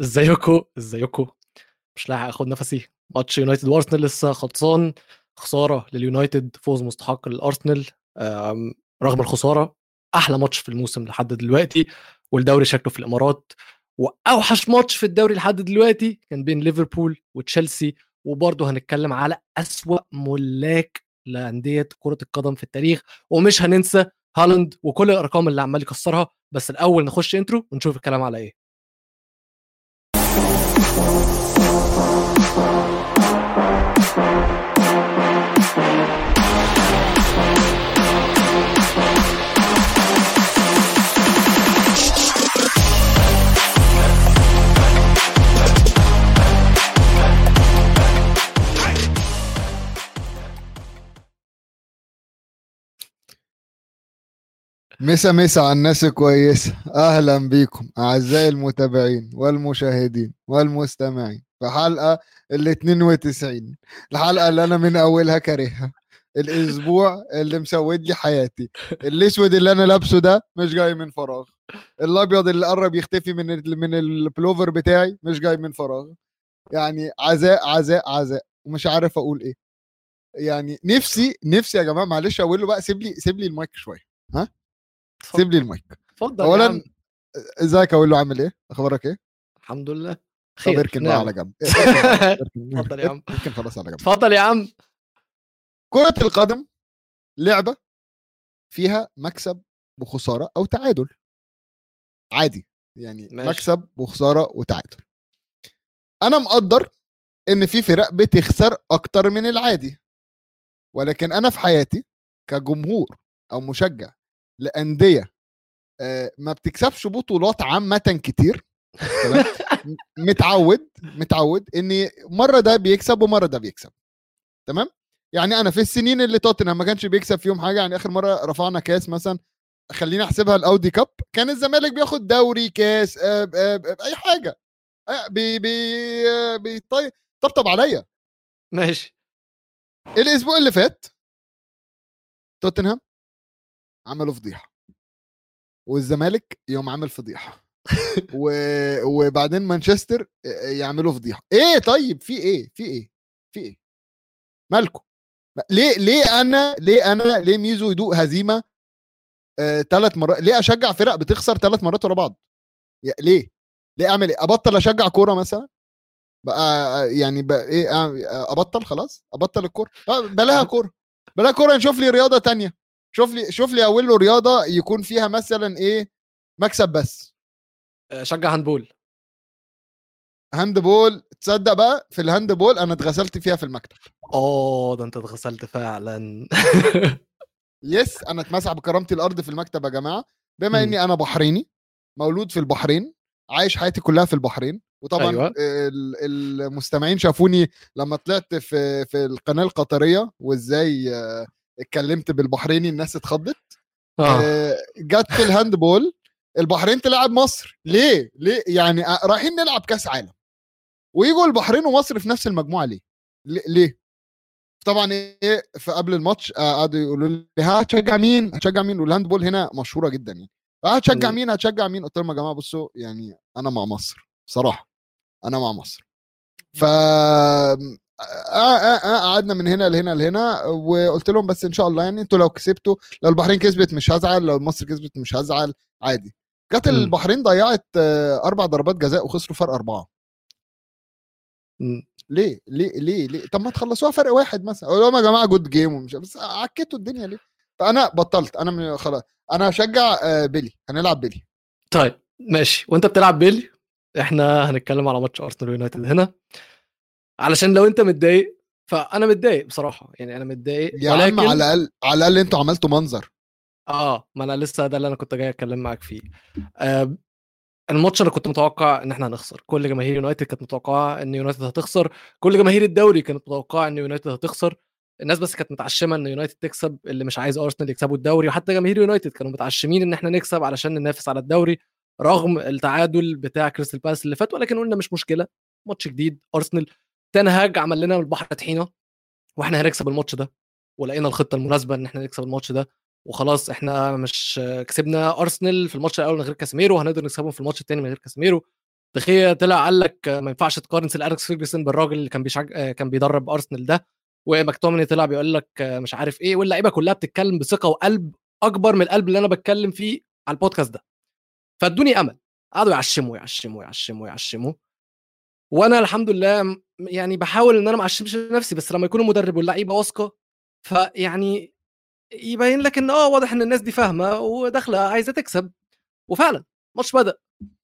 ازيكو مش لاحق اخد نفسي. ماتش يونايتد وارسنال لسه خلصان، خساره لليونايتد فوز مستحق للارسنال. رغم الخساره احلى ماتش في الموسم لحد دلوقتي، والدوري شكله في الامارات. واوحش ماتش في الدوري لحد دلوقتي كان بين ليفربول وتشيلسي، وبرضه هنتكلم على اسوا ملاك لانديه كره القدم في التاريخ، ومش هننسى هالاند وكل الارقام اللي عمال يكسرها. بس الاول نخش انترو ونشوف الكلام على ايه. مسا على الناس كويسة، أهلا بكم أعزائي المتابعين والمشاهدين والمستمعين في حلقة 92، الحلقة اللي أنا من أولها كارهها، الأسبوع اللي مسود لي حياتي، الأسود اللي أنا لابسه ده مش جاي من فراغ، الأبيض اللي قرب يختفي من البلوفر بتاعي مش جاي من فراغ. يعني عزاء ومش عارف أقول إيه. يعني نفسي يا جماعة، معلش أقول له بقى سيب لي المايك شوية، ها سيب لي المايك اتفضل. اولا ازيك، اقول له عامل ايه، اخبارك ايه؟ الحمد لله خير. اركن على جنب، اتفضل يا عم، اركن خلاص على جنب، اتفضل يا عم. كرة القدم لعبة فيها مكسب وخسارة او تعادل عادي، يعني ماشي. مكسب وخسارة وتعادل. انا مقدر ان في فرق بتخسر اكتر من العادي، ولكن انا في حياتي كجمهور او مشجع لأندية ما بتكسبش بطولات عامة كتير، متعود ان مرة ده بيكسب ومرة ده بيكسب، تمام؟ يعني انا في السنين اللي توتنهام ما كانش بيكسب فيهم حاجة، يعني اخر مرة رفعنا كاس مثلا، خلينا احسبها الاودي كاب، كان الزمالك بياخد دوري كاس اي حاجة طبطب عليا، ماشي. الاسبوع اللي فات توتنهام عملوا فضيحة، والزمالك يوم عمل فضيحة وبعدين مانشستر يعملوا فضيحة. ايه طيب، في ايه مالكم؟ ليه ميزو يدوق هزيمة 3 مرات؟ ليه اشجع فرق بتخسر 3 مرات ورا بعض؟ ليه اعمل ايه؟ ابطل اشجع كورة مثلا بقى؟ يعني بقى ايه، ابطل خلاص، ابطل الكورة، بلاها كورة، نشوف لي رياضة تانية، شوف لي اقول له رياضه يكون فيها مثلا ايه مكسب بس. شجع هاندبول. تصدق بقى في الهاندبول انا اتغسلت فيها في المكتب. ده انت اتغسلت فعلا. يس، انا اتمسح بكرامتي الارض في المكتب يا جماعه، بما اني انا بحريني، مولود في البحرين، عايش حياتي كلها في البحرين. وطبعا أيوة. المستمعين شافوني لما طلعت في القناه القطريه وازاي اتكلمت بالبحريني، الناس اتخضت. جت في الهاندبول البحرين تلعب مصر، ليه يعني رايحين نلعب كاس عالم ويجوا البحرين ومصر في نفس المجموعه، ليه؟ طبعا ايه، فقبل الماتش قعدوا يقولوا لي هتشجع مين، والهاندبول هنا مشهوره جدا يعني، هتشجع مين؟ قلت لهم يا جماعه بصوا، يعني انا مع مصر صراحه، انا مع مصر. ف قعدنا من هنا لهنا، وقلت لهم بس ان شاء الله يعني انتوا لو كسبتوا، لو البحرين كسبت مش هزعل، لو مصر كسبت مش هزعل عادي. جت البحرين ضيعت 4 ضربات جزاء وخسروا فرق 4. ليه؟ طب ما تخلصوها فرق 1 مثلا، اقول لهم يا جماعه جود جيم ومش بس عكتوا الدنيا ليه. فانا بطلت، انا خلاص انا هشجع بيلي، هنلعب بيلي. طيب ماشي، وانت بتلعب بيلي احنا هنتكلم على ماتش ارسنال ويونايتد هنا، علشان لو انت متضايق فانا متضايق بصراحه، يعني انا متضايق يا ولكن عم، على الاقل انتوا عملتوا منظر. ما انا لسه ده اللي انا كنت جاي اتكلم معاك فيه. الماتش انا كنت متوقع ان احنا هنخسر، كل جماهير يونايتد كانت متوقعه ان يونايتد هتخسر، كل جماهير الدوري كانت متوقعه ان يونايتد هتخسر، الناس بس كانت متعشمه ان يونايتد تكسب، اللي مش عايز ارسنال يكسبوا الدوري، وحتى جماهير يونايتد كانوا متعشمين ان احنا نكسب علشان ننافس على الدوري، رغم التعادل بتاع كريستال بالاس اللي فات، ولكن قلنا مش مشكله، ماتش جديد، ارسنال تنهاج عمل لنا البحر طحينه، واحنا هنكسب الماتش ده، ولقينا الخطه المناسبه ان احنا نكسب الماتش ده، وخلاص احنا مش كسبنا ارسنال في الماتش الاول من غير كاسيميرو، وهنقدر نكسبهم في الماتش الثاني من غير كاسيميرو، دخية طلع قال لك ما ينفعش تقارن سير أليكس فيرجسون بالراجل اللي كان بيدرب أرسنال ده، ومكتومني طلع بيقول لك مش عارف ايه، واللعيبه كلها بتتكلم بثقه وقلب اكبر من القلب اللي انا بتكلم فيه على البودكاست ده، فادوني امل. قعدوا يعشموا يعشموا يعشموا يعشموا، وانا الحمد لله يعني بحاول ان انا ما اعشمش نفسي، بس لما يكونوا مدرب واللعيبه واثقه فيعني يبين لك ان واضح ان الناس دي فاهمه وداخله عايزه تكسب. وفعلا ماتش بدا،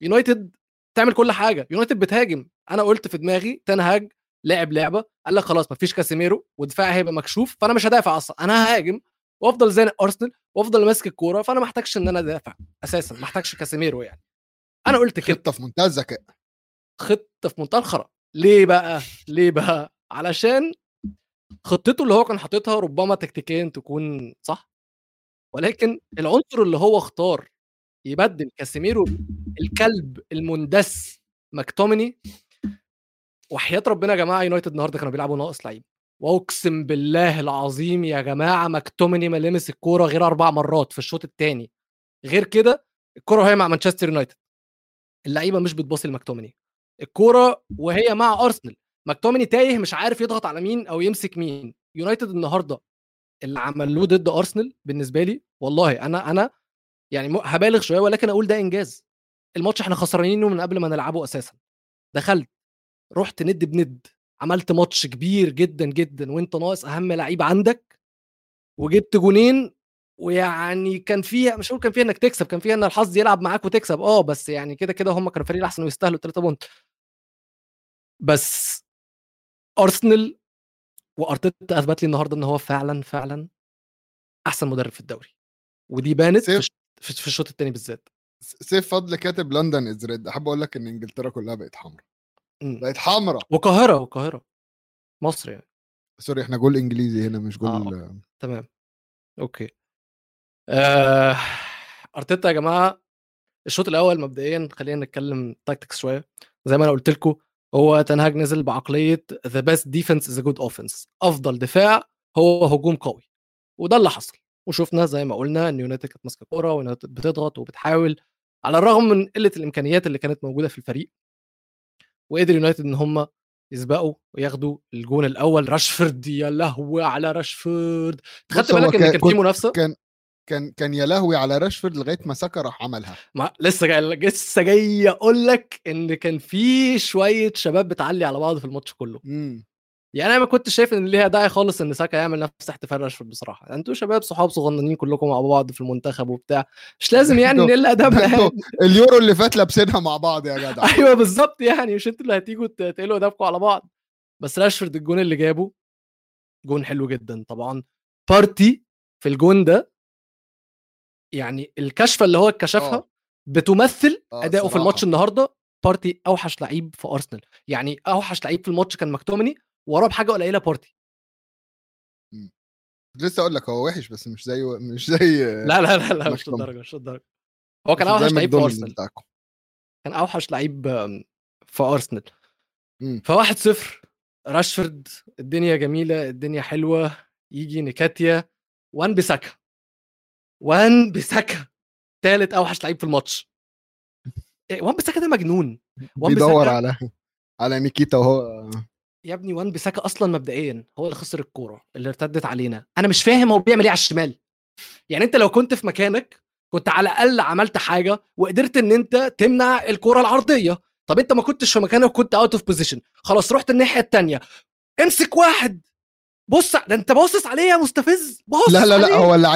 يونايتد تعمل كل حاجه، يونايتد بتهاجم. انا قلت في دماغي تنهاج لاعب لعبه، قال لك خلاص مفيش كاسيميرو ودفاعي هيبقى مكشوف، فانا مش هدافع اصلا، انا ههاجم وافضل زانق ارسنال وافضل ماسك الكوره، فانا ما احتاجش ان انا ادافع اساسا، ما احتاجش كاسيميرو. يعني انا قلت كده خطه في منتهى الذكاء، خطه في منتهى الخرا. ليه بقى علشان خطته اللي هو كان حاططها ربما تكتيكين تكون صح، ولكن العنصر اللي هو اختار يبدل كاسيميرو الكلب المندس مكتومني، وحياة ربنا يا جماعه يونايتد النهارده كانوا بيلعبوا ناقص لعيب، واقسم بالله العظيم يا جماعه مكتومني ما لمس الكوره غير 4 مرات في الشوط الثاني، غير كده الكوره وهي مع مانشستر يونايتد اللعيبه مش بتباصي لمكتومني، الكوره وهي مع ارسنال مكتومني تايه مش عارف يضغط على مين او يمسك مين. يونايتد النهارده اللي عملوه ضد ارسنال بالنسبه لي والله انا يعني هبالغ شويه، ولكن اقول ده انجاز. الماتش احنا خسرانينه من قبل ما نلعبه اساسا، دخلت رحت ند بند، عملت ماتش كبير جدا جدا وانت ناقص اهم لعيب عندك، وجبت جونين، ويعني كان فيها مش هقول كان فيها انك تكسب، كان فيها ان الحظ يلعب معاك وتكسب بس يعني كده هم كانوا فريق احسن ويستاهلوا 3 بونت. بس ارسنال وارتيتا اثبت لي النهارده ان هو فعلا احسن مدرب في الدوري، ودي بانت في الشوط الثاني بالذات. سيف فضل كاتب لندن از ريد، احب اقول لك ان انجلترا كلها بقت حمرا وقاهره مصر، يعني سوري احنا جول انجليزي هنا مش جول تمام اوكي. ارتيتا يا جماعه الشوط الاول مبدئيا خلينا نتكلم تاكتكس شويه. زي ما انا قلت لكم هو تنهاج نزل بعقليه the best defense is a good offense، افضل دفاع هو هجوم قوي، وده اللي حصل. وشوفنا زي ما قلنا ان يونايتد كانت ماسكه الكوره ويونايتد بتضغط وبتحاول على الرغم من قله الامكانيات اللي كانت موجوده في الفريق، وقدر يونايتد ان هم يسبقوا وياخدوا الجون الاول. راشفورد يا لهوي على راشفورد، خدت بالك ان كان في منافسه، كان يا لهوي على راشفورد لغايه ما ساكا راح عملها. لسه جاي اقول لك ان كان في شويه شباب بتعلي على بعض في الماتش كله. يعني انا ما كنت شايف ان ليها داعي خالص ان ساكا يعمل نفس احتفال راشفورد بصراحه. انتوا شباب صحاب صغننين كلكم مع بعض في المنتخب وبتاع، مش لازم يعني نقل الادب ده. اليورو اللي فات لابسينها مع بعض يا جدع. ايوه بالظبط، يعني مش انتوا اللي هتيجوا تقلوا ادبكم على بعض. بس راشفورد الجون اللي جابه جون حلو جدا طبعا، بارتي في الجون ده يعني الكشفه اللي هو اتكشفها بتمثل اداؤه في الماتش النهارده. بارتي اوحش لعيب في ارسنال، يعني اوحش لعيب في الماتش كان مكتومني، وراه بحاجه قليله بارتي. لسه اقول لك هو وحش بس مش زي لا مش الدرجه. هو كان اوحش لعيب في ارسنال، كان اوحش لعيب في ارسنال. فواحد 1-0 راشفورد، الدنيا جميله الدنيا حلوه، يجي نكاتيا وان بيساكا ثالث اوحش لعيب في الماتش. وان بيساكا ده مجنون، بيدور على نيكيتا وهو يا ابني. وان بيساكا اصلا مبدئيا هو اللي خسر الكوره اللي ارتدت علينا، انا مش فاهم هو بيعمل ايه على الشمال. يعني انت لو كنت في مكانك كنت على الاقل عملت حاجه وقدرت ان انت تمنع الكوره العرضيه. طب انت ما كنتش في مكانك، كنت اوت اوف بوزيشن، خلاص رحت الناحيه الثانيه امسك واحد، بص ده انت باصص عليه يا مستفز، باصص لا عليه. هو اللي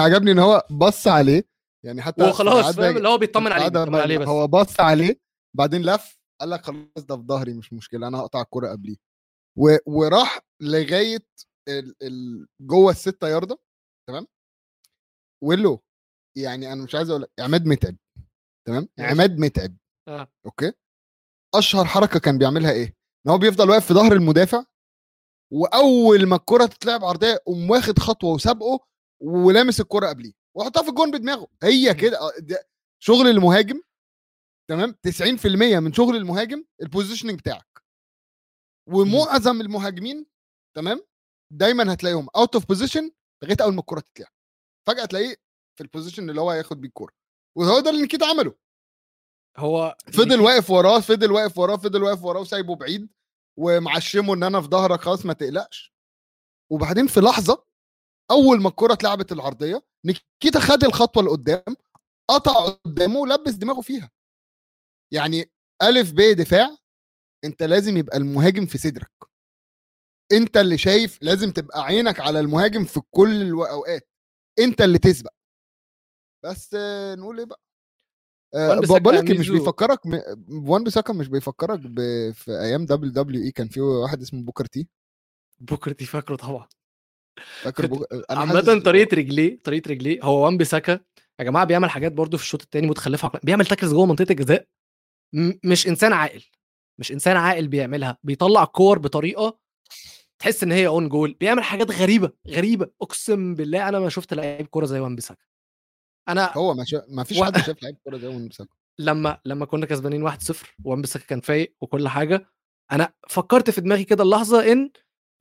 عجبني ان هو بص عليه، يعني حتى خلاص فاهم اللي هو بيطمن عليه بس. هو بص عليه بعدين لف قال لك خلاص ده في ظهري مش مشكله، انا هقطع الكره قبليه، وراح لغايه جوه ال6 ياردة تمام. ولو يعني انا مش عايز اقول عماد متعب تمام، عماد متعب اوكي. اشهر حركه كان بيعملها ايه؟ ان هو بيفضل واقف في ظهر المدافع، واول ما الكره تتلعب عرضيه قوم واخد خطوه وسابقه ولامس الكره قبليه وحطها في الجون بدماغه. هي كده شغل المهاجم تمام. 90% من شغل المهاجم البوزيشننج بتاعك، ومعظم المهاجمين تمام دايما هتلاقيهم اوت اوف بوزيشن لغايه اول ما الكره تتلعب، فجاه تلاقيه في البوزيشن اللي هو هياخد بيه الكوره، وهو ده اللي نكيتا عمله. هو فضل واقف وراه وسايبه بعيد ومعشمه ان انا في ظهرك خلاص ما تقلقش. وبعدين في لحظه اول ما الكره اتلعبت العرضيه نيكيتا خد الخطوه لقدام قطع قدامه ولبس دماغه فيها. يعني الف ب دفاع انت لازم يبقى المهاجم في صدرك، انت اللي شايف، لازم تبقى عينك على المهاجم في كل الاوقات، انت اللي تسبق. بس نقول ايه بقى، بقولك مش بيفكرك وان بيساكا مش بيفكرك في ايام دبليو دبليو اي كان في واحد اسمه بوكر تي فاكره طبعا، فاكر عامه طريقه رجليه هو وان بيساكا يا جماعه بيعمل حاجات برضو في الشوط الثاني متخلفه، بيعمل تاكلز جوه منطقه الجزاء، مش انسان عاقل بيعملها، بيطلع كور بطريقه تحس ان هي اون جول، بيعمل حاجات غريبه اقسم بالله انا ما شفت لعيب كوره زي وان بيساكا. انا هو ما فيش حد شاف لعيب كوره زي وان بيساكا. لما كنا كسبانين 1-0 وان بيساكا كان فايق وكل حاجه، انا فكرت في دماغي كده اللحظه ان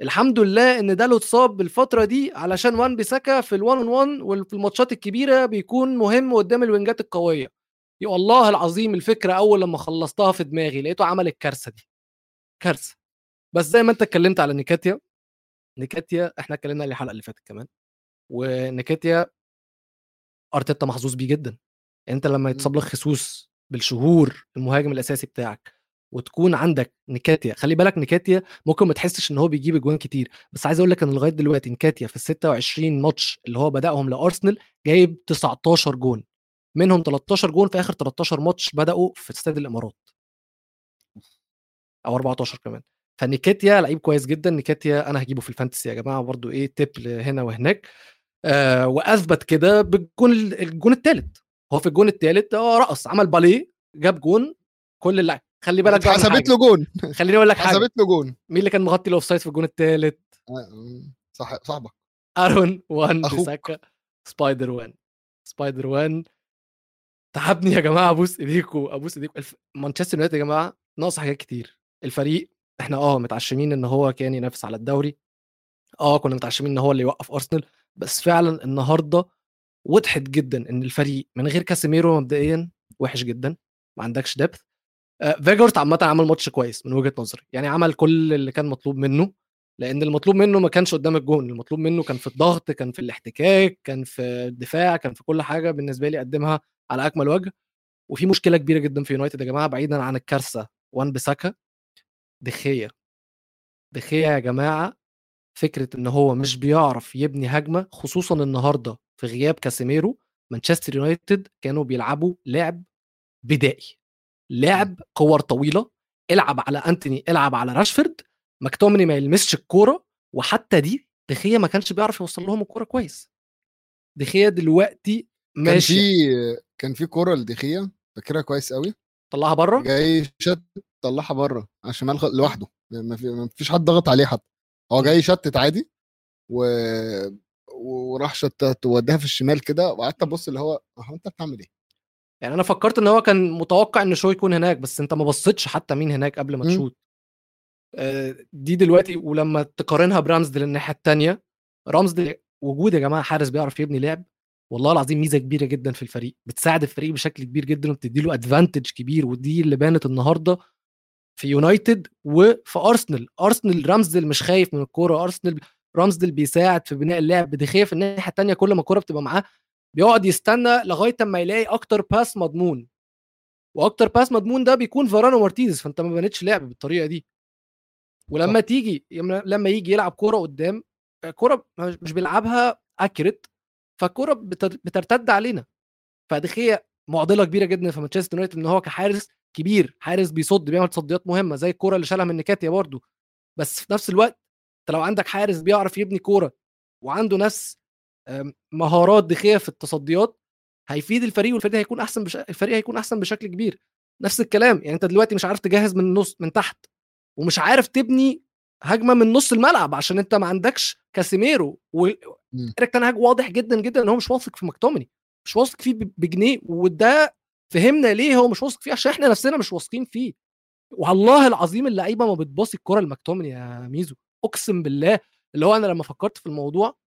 الحمد لله ان ده لو اتصاب بالفتره دي، علشان وان بيساكا في ال1-on-1 وفي الماتشات الكبيره بيكون مهم قدام الوينجات القويه. يا الله العظيم الفكره اول لما خلصتها في دماغي لقيته عمل الكارثه دي، كارثه. بس زي ما انت اتكلمت على نيكاتيا احنا اتكلمنا عليه الحلقه اللي فاتت كمان، ونيكاتيا ارتيتا محظوظ بيه جدا. انت لما يتصاب لك خسوس بالشهور المهاجم الاساسي بتاعك وتكون عندك نيكاتيا، خلي بالك نيكاتيا ممكن ما تحسش ان هو بيجيب اجوان كتير، بس عايز اقول لك ان لغايه دلوقتي نيكاتيا في 26 ماتش اللي هو بداهم لارسنال جايب 19 جون، منهم 13 جون في اخر 13 ماتش بداوا في استاد الامارات او 14 كمان. فنيكاتيا لعيب كويس جدا، نيكاتيا انا هجيبه في الفانتسي يا جماعه برضو، ايه تيب هنا وهناك. واثبت كده بالجون، الجون الثالث، هو في الجون الثالث رقص عمل باليه جاب جون كل اللعب. خلي بالك حسبت له جون، خليني اقول لك حاجه، حسبت له جون. مين اللي كان مغطي الاوفسايد في الجون الثالث؟ صاحبك ارون وان بيساكا، سبايدر وان تعبني يا جماعه، ابوس ايديكم. مانشستر يونايتد يا جماعه ناقص حاجات كتير. الفريق احنا متعشمين ان هو كان ينافس على الدوري، كنا متعشمين ان هو اللي يوقف ارسنال، بس فعلا النهارده وضحت جدا ان الفريق من غير كاسيميرو مبدئيا وحش جدا، ما عندكش دبث. فيجرت عامه عمل ماتش كويس من وجهه نظري، يعني عمل كل اللي كان مطلوب منه، لان المطلوب منه ما كانش قدام الجون، المطلوب منه كان في الضغط، كان في الاحتكاك، كان في الدفاع، كان في كل حاجه بالنسبه لي قدمها على اكمل وجه. وفي مشكله كبيره جدا في يونايتد يا جماعه بعيدا عن الكارثه وان بيساكا، دخية يا جماعه، فكره ان هو مش بيعرف يبني هجمه، خصوصا النهارده في غياب كاسيميرو. مانشستر يونايتد كانوا بيلعبوا لعب بدائي، لعب كور طويله، العب على انتوني، العب على راشفورد، مكتومني ما يلمسش الكوره، وحتى دي دخية ما كانش بيعرف يوصل لهم الكوره كويس. دخية دلوقتي ماشي، كان في كوره لدخية فاكرها كويس قوي، طلعها بره، جاي طلعها بره على شمال لوحده، ما فيش حد ضغط عليه، حد هو جاي شتت عادي وراح شتت ووداها في الشمال كده، وقعدت ابص اللي هو انت بتعمل ايه. يعني انا فكرت ان هو كان متوقع ان شو يكون هناك، بس انت ما بصيتش حتى مين هناك قبل ما تشوت. دي دلوقتي، ولما تقارنها برامزديل الناحيه الثانيه، رامزديل وجود يا جماعه حارس بيعرف يبني لعب، والله العظيم ميزه كبيره جدا في الفريق، بتساعد الفريق بشكل كبير جدا وبتدي له ادفانتج كبير، ودي اللي بانت النهارده في يونايتد وفي ارسنال. رامزديل مش خايف من الكوره، رامزديل بيساعد في بناء اللعب. دخية في الناحيه الثانيه كل ما الكوره بتبقى معاه بيقعد يستنى لغايه ما يلاقي اكتر باس مضمون، واكتر باس مضمون ده بيكون فاران ومارتينيز، فانت ما بنتش لعب بالطريقه دي. ولما يجي يلعب كوره قدام، كوره مش بيلعبها اكيرت، فالكوره بترتد علينا. فدخية معضله كبيره جدا في مانشستر يونايتد، ان هو كحارس كبير، حارس بيصد، بيعمل تصديات مهمه زي الكوره اللي شالها من نيكاتيا برضو، بس في نفس الوقت انت لو عندك حارس بيعرف يبني كوره وعنده نفس مهارات دخية في التصديات، هيفيد الفريق، والفريق هيكون احسن الفريق هيكون احسن بشكل كبير. نفس الكلام، يعني انت دلوقتي مش عارف تجهز من النص من تحت، ومش عارف تبني هجمه من نص الملعب عشان انت ما عندكش كاسيميرو. واريك تنهاج واضح جدا جدا ان هو مش واثق في مكتومني، مش واثق فيه بجنيه، وده فهمنا ليه هو مش واثق فيه، عشان احنا نفسنا مش واثقين فيه. والله العظيم اللعيبه ما بتباصي الكره لمكتومني يا ميزو، اقسم بالله. اللي هو انا لما فكرت في الموضوع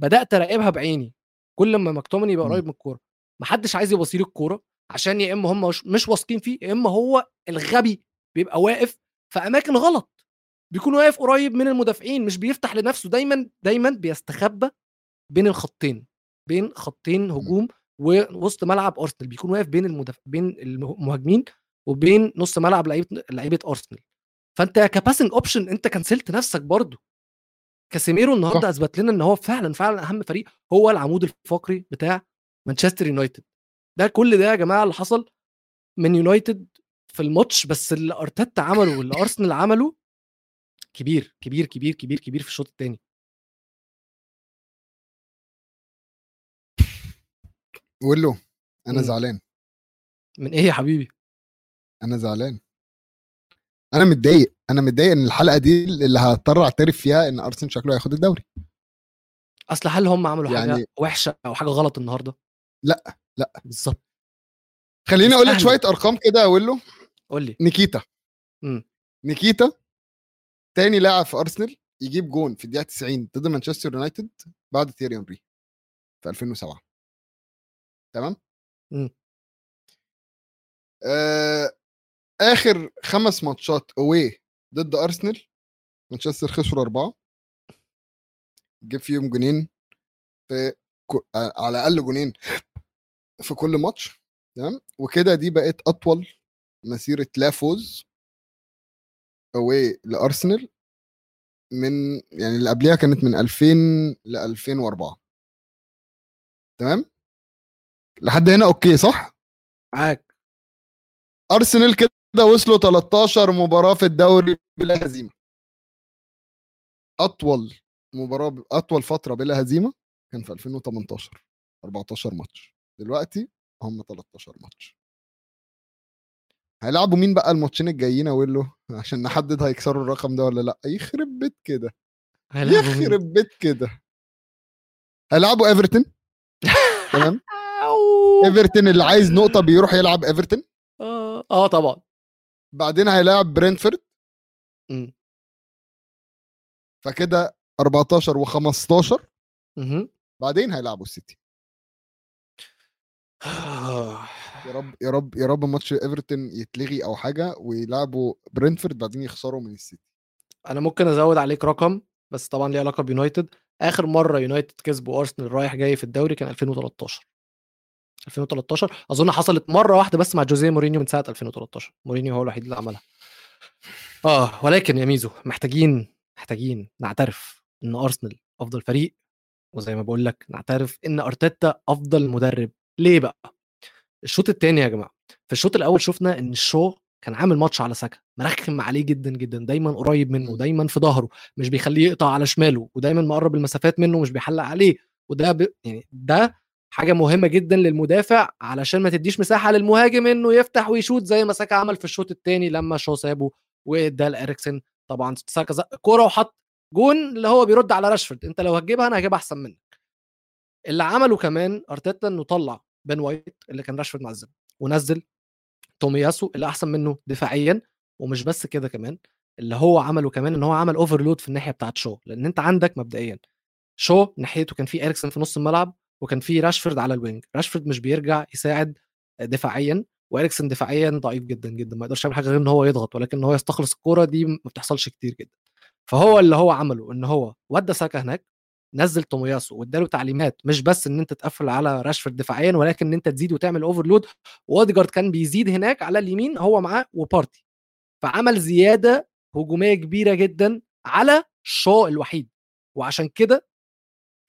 بدات اراقبها بعيني، كل ما مكتومني يبقى قريب من الكوره محدش عايز يباصي له الكوره، عشان يا اما هم مش واثقين فيه يا اما هو الغبي بيبقى واقف في اماكن غلط، بيكون واقف قريب من المدافعين مش بيفتح لنفسه، دايما بيستخبى بين الخطين، بين خطين هجوم ووسط ملعب ارسنال، بيكون واقف بين المهاجمين وبين نص ملعب لعيبه ارسنال. فانت كباسنج اوبشن انت كنسلت نفسك برضو. كاسيميرو النهارده اثبت لنا ان هو فعلا اهم فريق، هو العمود الفقري بتاع مانشستر يونايتد. ده كل ده يا جماعه اللي حصل من يونايتد في الماتش، بس اللي ارتيتا عمله واللي ارسنال عمله كبير كبير كبير كبير كبير في الشوط الثاني. قول له انا زعلان. من ايه يا حبيبي؟ انا زعلان، انا متضايق ان الحلقه دي اللي هضطر اعترف فيها ان ارسنال شكله هياخد الدوري. اصل هل هم عملوا يعني حاجه وحشه او حاجه غلط النهارده؟ لا بالظبط. خليني اقول لك شويه ارقام كده. اقول له قول لي نيكيتا تاني لاعب في ارسنال يجيب جون في الدقيقه 90 ضد مانشستر يونايتد بعد تيري اونري في 2007. تمام. اخر 5 ماتشات اوي ضد ارسنال مانشستر خسروا 4، جاب فيهم جونين في على الاقل جونين في كل ماتش. تمام. وكده دي بقت اطول مسيره لا فوز اوي لارسنال من يعني اللي قبلها كانت من 2000 ل 2004. تمام لحد هنا اوكي صح معاك. ارسنال كده وصلوا 13 مباراه في الدوري بلا هزيمه، اطول فتره بلا هزيمه كان في 2018 14 ماتش، دلوقتي هم 13 ماتش. هيلعبوا مين بقى الماتشين الجايين اقول له عشان نحدد هيكسروا الرقم ده ولا لا؟ يخرب بيت كده هيلعبوا ايفرتون. تمام. ايفرتون اللي عايز نقطه بيروح يلعب ايفرتون. طبعا. بعدين هيلاعب برينفورد. فكده 14 و15. بعدين هيلعبوا السيتي. يا رب ماتش ايفرتون يتلغي او حاجه ويلعبوا برينفورد بعدين يخسروا من السيتي. انا ممكن ازود عليك رقم بس طبعا ليه علاقه بيونايتد. اخر مره يونايتد كسبوا ارسنال رايح جاي في الدوري كان 2013 اظن. حصلت مره واحده بس مع جوزيه مورينيو من ساعه 2013، مورينيو هو الوحيد اللي عملها. ولكن يا ميزو محتاجين نعترف ان ارسنال افضل فريق، وزي ما بقول لك نعترف ان ارتيتا افضل مدرب. ليه بقى؟ الشوط الثاني يا جماعه، في الشوط الاول شفنا ان الشو كان عامل ماتش على سكه، مرخم عليه جدا جدا، دايما قريب منه، دايما في ظهره، مش بيخليه يقطع على شماله، ودايما مقرب المسافات منه، مش بيحلق عليه. وده يعني ده حاجه مهمه جدا للمدافع علشان ما تديش مساحه للمهاجم انه يفتح ويشوت زي ما ساكا عمل في الشوط الثاني لما شو سابه وادى لاريكسن. طبعا ساكا زق كوره وحط جون اللي هو بيرد على راشفورد، انت لو هتجيبها انا هجيبها احسن منك. اللي عمله كمان ارتيتا انه طلع بن وايت اللي كان راشفورد معزل ونزل تومياسو اللي احسن منه دفاعيا. ومش بس كده، كمان اللي هو عمله كمان ان هو عمل اوفرلود في الناحيه بتاعه شو، لان انت عندك مبدئيا شو ناحيته كان في اريكسن في نص الملعب وكان في راشفورد على الوينج، راشفورد مش بيرجع يساعد دفاعيا، واريكسن دفاعيا ضعيف جدا جدا، ما يقدرش يعمل حاجه غير ان هو يضغط، ولكن ان هو يستخلص الكوره دي ما بتحصلش كتير جدا. فهو اللي هو عمله ان هو ودى ساكا هناك، نزل تومياسو، واداله تعليمات مش بس ان انت تقفل على راشفورد دفاعيا ولكن ان انت تزيد وتعمل اوفرلود. وأوديجارد كان بيزيد هناك على اليمين هو معاه وبارتي، فعمل زياده هجوميه كبيره جدا على شو الوحيد، وعشان كده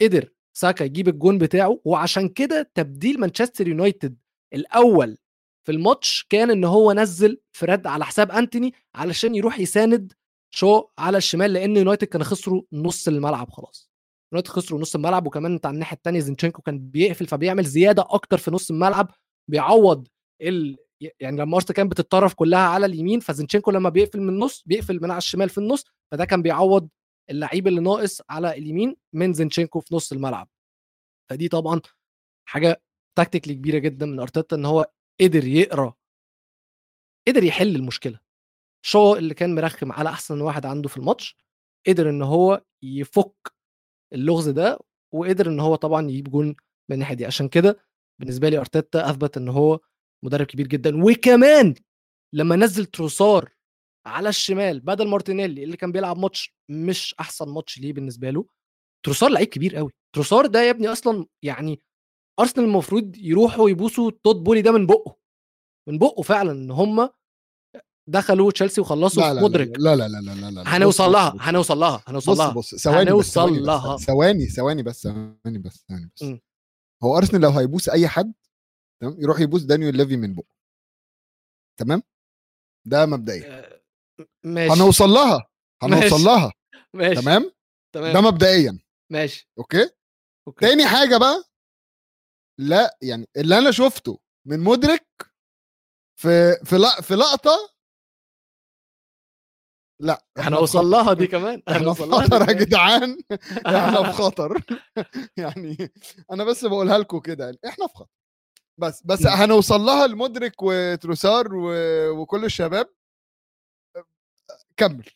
قدر ساكا يجيب الجون بتاعه. وعشان كده تبديل مانشستر يونايتد الاول في الماتش كان ان هو نزل فريد على حساب انتوني علشان يروح يساند شو على الشمال، لان يونايتد كان خسروا نص الملعب خلاص، يونايتد خسروا نص الملعب. وكمان انت على الناحيه الثانيه زينشينكو كان بيقفل، فبيعمل زياده اكتر في نص الملعب، بيعوض يعني لما ارسنال كان بتتطرف كلها على اليمين، فزينشينكو لما بيقفل من النص بيقفل من على الشمال في النص، فده كان بيعوض اللعيب اللي ناقص على اليمين من زينشينكو في نص الملعب. فدي طبعا حاجه تكتيكلي كبيره جدا من ارتيتا ان هو قدر يحل المشكله. شو اللي كان مرخم على احسن واحد عنده في الماتش قدر ان هو يفك اللغز ده، وقدر ان هو طبعا يجيب جون من الناحيه دي. عشان كده بالنسبه لي ارتيتا اثبت ان هو مدرب كبير جدا. وكمان لما نزل تروسار على الشمال بدل مارتينيلي اللي كان بيلعب ماتش مش احسن ماتش ليه بالنسبه له, تروسار لعيب كبير قوي. تروسار ده يا ابني اصلا يعني ارسنال المفروض يروحوا يبوسوا تود بولي ده من بقه, من بقه فعلا, ان هم دخلوا تشيلسي وخلصوا مدرج. لا لا لا لا لا هنوصل لها هنوصل لها هنوصل لها. بص ثواني ثواني بس. هو ارسنال لو هيبوس اي حد تمام يروح يبوس دانيال ليفي من بقه, تمام؟ ده مبدئيا ماشي, هنوصل لها هنوصل لها ماشي. تمام تمام ده مبدئيا ماشي اوكي. تاني حاجه بقى, لا يعني اللي انا شفته من مدرك في لقطه, لا هنوصل لها دي كمان, هنوصل لها يا جدعان. احنا في خطر يعني, انا بس بقولها لكم كده, احنا في خطر بس هنوصل لها. المدرك وتروسار وكل الشباب كمل.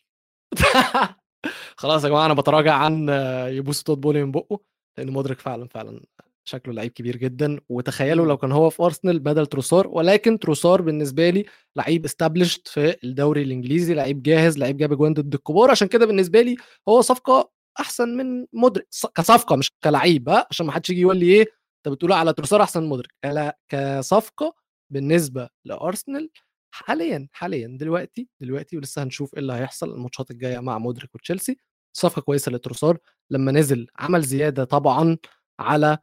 خلاص يا جماعه انا بتراجع عن يبوس توت بولي من بقه, لان مدرك فعلا شكله لعيب كبير جدا. وتخيلوا لو كان هو في ارسنال بدل تروسار, ولكن تروسار بالنسبه لي لعيب استابليشت في الدوري الانجليزي, لعيب جاهز, لعيب جاب اجوان ضد الكبار, عشان كده بالنسبه لي هو صفقه احسن من مدرك كصفقه, مش كلاعب بقى عشان ما حدش يجي يقول لي ايه انت بتقول على تروسار احسن من مدرك. لا كصفقه بالنسبه لارسنال حاليا دلوقتي ولسه هنشوف ايه اللي هيحصل الماتشات الجايه مع مودريك وتشيلسي. صفقه كويسه لتروسار لما نزل, عمل زياده طبعا على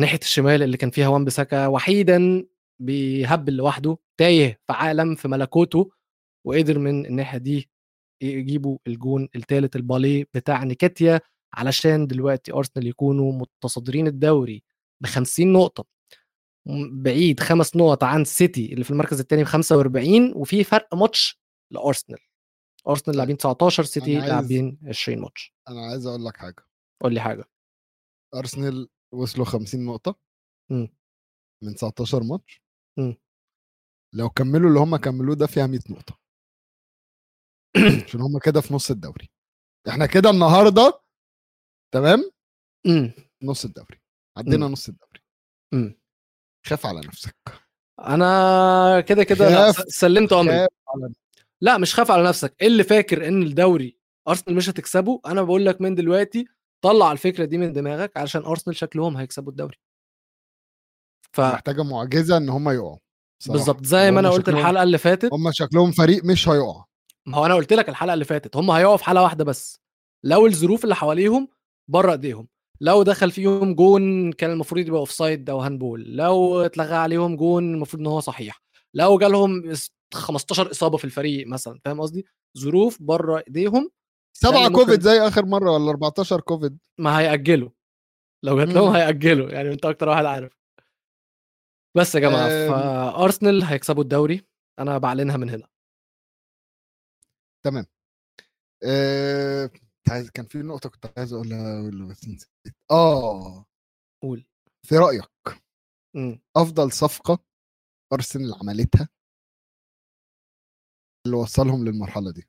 ناحيه الشمال اللي كان فيها وان بيساكا وحيدا بيهبل لوحده, تايه في عالم في ملكوته, وقدر من الناحيه دي يجيبوا الجون الثالث الباليه بتاع نيكاتيا, علشان دلوقتي ارسنال يكونوا متصدرين الدوري ب50 نقطه, بعيد 5 نقط عن سيتي اللي في المركز الثاني ب45, وفي فرق ماتش لارسنال. ارسنال لاعبين 19, سيتي لاعبين 20 ماتش. انا عايز اقول لك حاجه, قول لي حاجه. ارسنال وصلوا 50 نقطه من 19 ماتش. لو كملوا اللي هم كملوه ده فيها 100 نقطه عشان هم كده في نص الدوري. احنا كده النهارده تمام نص الدوري, عدينا نص الدوري. خاف على نفسك. انا كده سلمت امري. لا مش خاف على نفسك. اللي فاكر ان الدوري ارسنال مش هتكسبه, انا بقول لك من دلوقتي طلع الفكره دي من دماغك, علشان ارسنال شكلهم هيكسبوا الدوري. محتاجه معجزه ان هم يقعوا بالظبط, زي ما انا قلت الحلقه اللي فاتت. هم شكلهم فريق مش هيقع. ما هو انا قلت لك الحلقه اللي فاتت هم هيقعوا في حلقه واحده بس, لو الظروف اللي حواليهم بره ايديهم. لو دخل فيهم جون كان المفروض يبقى اوفسايد او هاندبول, لو اتلغى عليهم جون المفروض ان هو صحيح, لو جالهم 15 اصابه في الفريق مثلا, فاهم قصدي؟ ظروف بره ايديهم. 7 كوفيد زي اخر مره ولا 14 كوفيد, ما هياجلوا. لو جات لهم هياجلوا يعني, انت اكتر واحد عارف. بس يا جماعه ارسنال هيكسبوا الدوري, انا بعلنها من هنا. تمام. كان في نقطه كنت عايز اقولها ولا نسيت؟ قول. في رايك افضل صفقه ارسنال عملتها اللي وصلهم للمرحله دي؟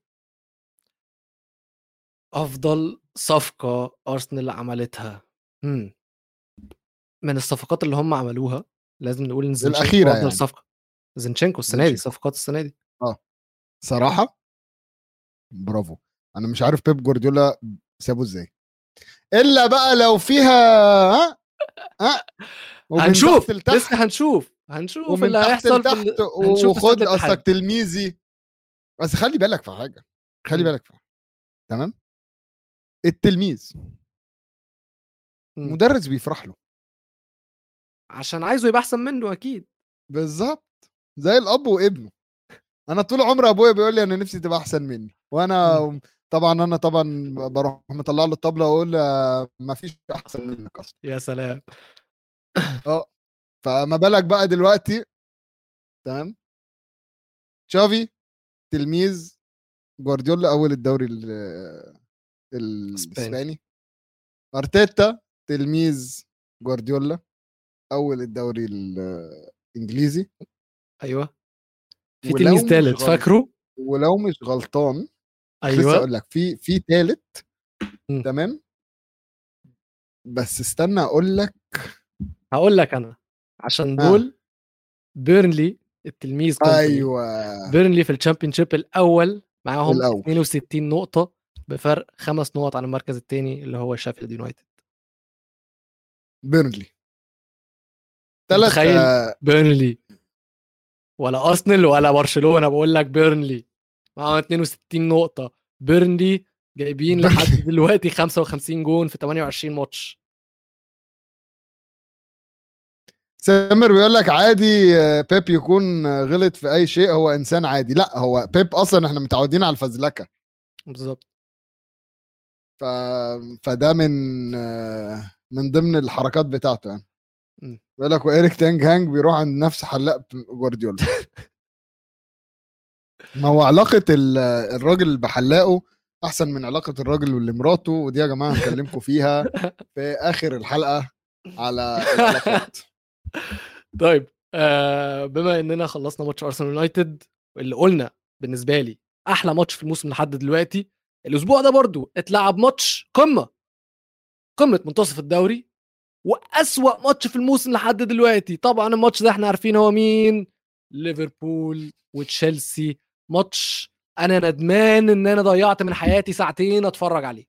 افضل صفقه ارسنال عملتها من الصفقات اللي هم عملوها لازم نقول الاخيره يعني. صفقه زينشينكو السنه دي, صفقات السنه دي صراحه برافو. انا مش عارف بيب جوارديولا سابه ازاي, الا بقى لو فيها هنشوف لسه هنشوف اللي هيحصل. وخد اصلك تلميذي, بس خلي بالك في حاجه, خلي بالك في حاجة. تمام. التلميذ مدرس بيفرح له عشان عايزه يبقى احسن منه اكيد, بالظبط زي الاب وابنه. انا طول عمري ابويا بيقول لي انا نفسي تبقى احسن مني, وانا طبعا بروح مطلع له الطبله واقول ما فيش احسن منك اصلا. يا سلام. فما بالك بقى دلوقتي؟ تمام. تشافي تلميذ جوارديولا اول الدوري الاسباني, ارتيتا تلميذ جوارديولا اول الدوري الانجليزي. ايوه في تلميذ ثالث فاكره, ولو مش غلطان ايوه اقول لك في ثالث. تمام. بس استنى اقول لك, هقول لك انا عشان دول بيرنلي التلميذ. ايوه بيرنلي في الشامبيونشيب الاول معاهم الأول. 62 نقطه بفرق 5 نقط عن المركز الثاني اللي هو شيفيلد يونايتد. بيرنلي بيرنلي ولا أرسنال ولا برشلونه، بقول لك بيرنلي معاهم 62 نقطه. بيرنلي جايبين لحد دلوقتي 55 جون في 28 ماتش. سمر بيقول لك عادي بيب يكون غلط في اي شيء، هو انسان عادي. لا هو بيب اصلا احنا متعودين على الفزلكه بالظبط، فده من ضمن الحركات بتاعته يعني. بيقول لك وإيريك تانج هانج بيروح عند نفس حلاق جوارديولا. ما هو علاقه الراجل بحلاقه احسن من علاقه الراجل واللي مراته، ودي يا جماعه هكلمكم فيها في اخر الحلقه على الحلقات. طيب بما اننا خلصنا ماتش ارسنال يونايتد اللي قلنا بالنسبه لي احلى ماتش في الموسم لحد دلوقتي، الاسبوع ده برضو اتلعب ماتش قمه منتصف الدوري واسوا ماتش في الموسم لحد دلوقتي. طبعا الماتش ده احنا عارفين هو مين، ليفربول وتشيلسي. ماتش انا ندمان ان انا ضيعت من حياتي 2 ساعة اتفرج عليه.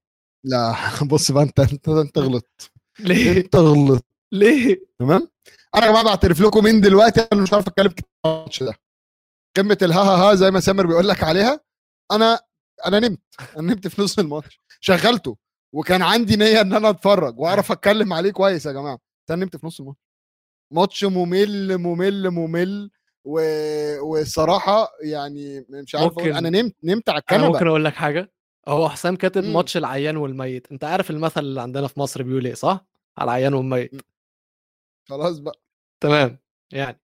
لا بص بقى انت غلط. ليه انت غلط؟ ليه؟ تمام. انا يا جماعه بعترف لكم من دلوقتي انا مش عارف اتكلم كتير عن الماتش ده، قمه الها زي ما سامر بيقول لك عليها. انا نمت في نص الماتش، شغلته وكان عندي نيه ان انا اتفرج واعرف اتكلم عليه كويس. يا جماعه انا نمت في نص الماتش. ماتش ممل والصراحه يعني مش عارف انا نمت على الكنبه. ممكن اقول لك حاجه، هو حسام كاتب ماتش العيان والميت. انت عارف المثل اللي عندنا في مصر بيقول ايه صح؟ على العيان والميت. خلاص بقى تمام يعني.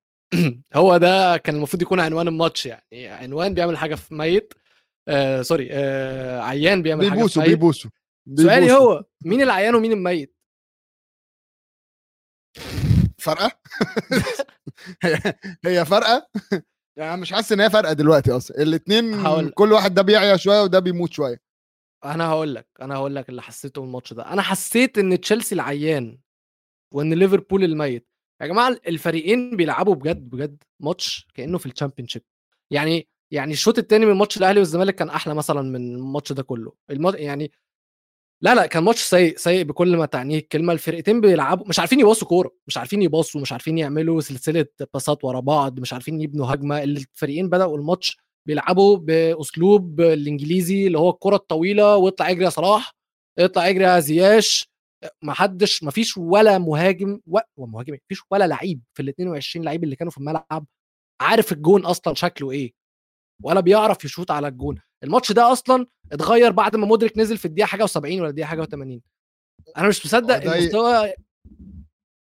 هو ده كان المفروض يكون عنوان الماتش، يعني عنوان بيعمل حاجه في ميت عيان بيعمل حاجه في ميت. بيبوسوا. سؤالي هو مين العيان ومين الميت؟ فرقه. هي فرقه يعني. مش حاسس ان هي فرقه دلوقتي اصلا الاثنين، كل واحد ده بيعيا شويه وده بيموت شويه. انا هقول لك اللي حسيته من الماتش ده. انا حسيت ان تشيلسي العيان وان ليفربول الميت. يا جماعه الفريقين بيلعبوا بجد ماتش كانه في الشامبيونشيب. يعني الشوط الثاني من ماتش الاهلي والزمالك كان احلى مثلا من الماتش ده كله. يعني لا كان ماتش سيء بكل ما تعنيه الكلمه. الفرقتين بيلعبوا مش عارفين يباصوا كوره، مش عارفين يباصوا، مش عارفين يعملوا سلسله باسات ورا بعض، مش عارفين يبنوا هجمه. الفريقين بداوا الماتش بيلعبوا باسلوب الانجليزي اللي هو الكره الطويله، واطلع اجري يا صلاح، اطلع اجري يا زياش. مفيش ولا مهاجم ومهاجم، مفيش ولا لعيب في ال 22 لعيب اللي كانوا في الملعب عارف الجون اصلا شكله ايه، ولا بيعرف يشوط على الجون. الماتش ده اصلا اتغير بعد ما مودريك نزل في الدقيقه حاجه و70 ولا الدقيقه حاجه و80. انا مش مصدق المستوى.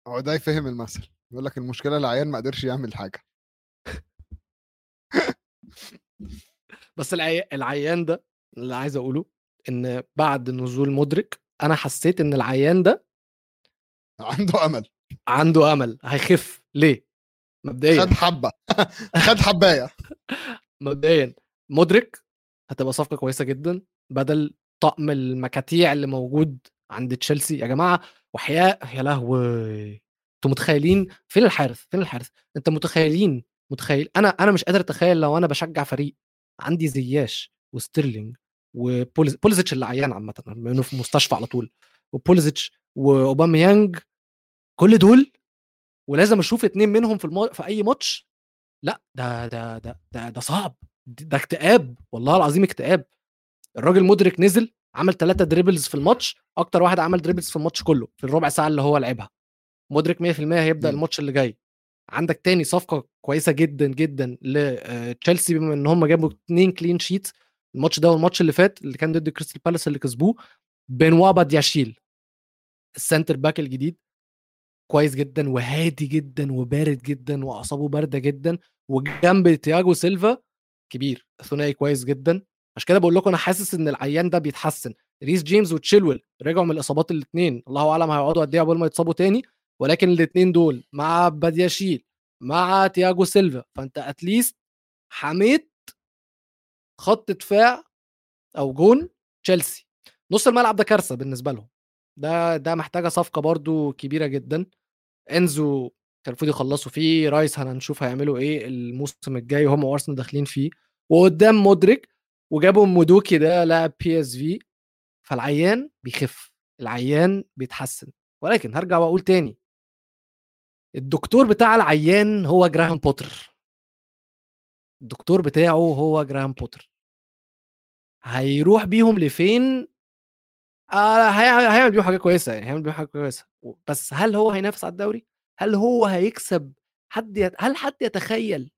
هو ده يفهم المثل، يقول لك المشكله العيان ما قدرش يعمل حاجه. بس العيان ده اللي عايز اقوله ان بعد نزول مودريك انا حسيت ان العيان ده عنده امل هيخف. ليه؟ مبدئيا خد حبايه. مبدئيا مودريك هتبقى صفقه كويسه جدا بدل طقم المكاتيع اللي موجود عند تشيلسي. يا جماعه وحياه يا لهوي، انتوا متخيلين فين الحارس؟ انت متخيل انا مش قادر اتخيل لو انا بشجع فريق عندي زياش وستيرلينج وبوليزيتش اللي عيان عامه لانه في مستشفى على طول، وبوليزيتش واوباميانج، كل دول ولازم اشوف 2 منهم في اي ماتش. لا ده صعب، ده اكتئاب والله العظيم اكتئاب. الراجل مدرك نزل عمل 3 دريبلز في الماتش، اكتر واحد عمل دريبلز في الماتش كله في الربع ساعه اللي هو لعبها. مدرك 100% هيبدا الماتش اللي جاي. عندك تاني صفقه كويسه جدا جدا لتشيلسي بما ان هم جابوا 2 كلين شيت الماتش ده والماتش اللي فات اللي كان ضد كريستال بالاس اللي كسبوه. بنوا بادياشيل السنتر باك الجديد كويس جدا وهادي جدا وبارد جدا واعصابه بارده جدا، وجنب تياجو سيلفا كبير، ثنائي كويس جدا. عشان كده بقول لكم انا حاسس ان العيان ده بيتحسن. ريس جيمس وتشيلويل رجعوا من الاصابات الاثنين، الله اعلم هيقعدوا قد ايه قبل ما يتصابوا تاني، ولكن الاثنين دول مع بادياشيل مع تياجو سيلفا فانت اتليست حميت خط دفاع او جون تشيلسي. نص الملعب ده كارثه بالنسبه لهم، ده محتاجه صفقه برضو كبيره جدا. انزو كان المفروض يخلصوا فيه. رايس هنشوف هيعملوا ايه الموسم الجاي وهم وارسنال داخلين فيه وقدام مودريك، وجابوا مودوكي ده لاعب بي اس في. فالعيان بيخف، العيان بيتحسن، ولكن هرجع واقول تاني الدكتور بتاع العيان هو جراهام بوتر. الدكتور بتاعه هو جراهام بوتر. هيروح بيهم لفين؟ هيعمل بيهم حاجه كويسه، يعني هيعمل بيهم حاجه كويسه، بس هل هو هينافس على الدوري؟ هل هو هيكسب هل حد يتخيل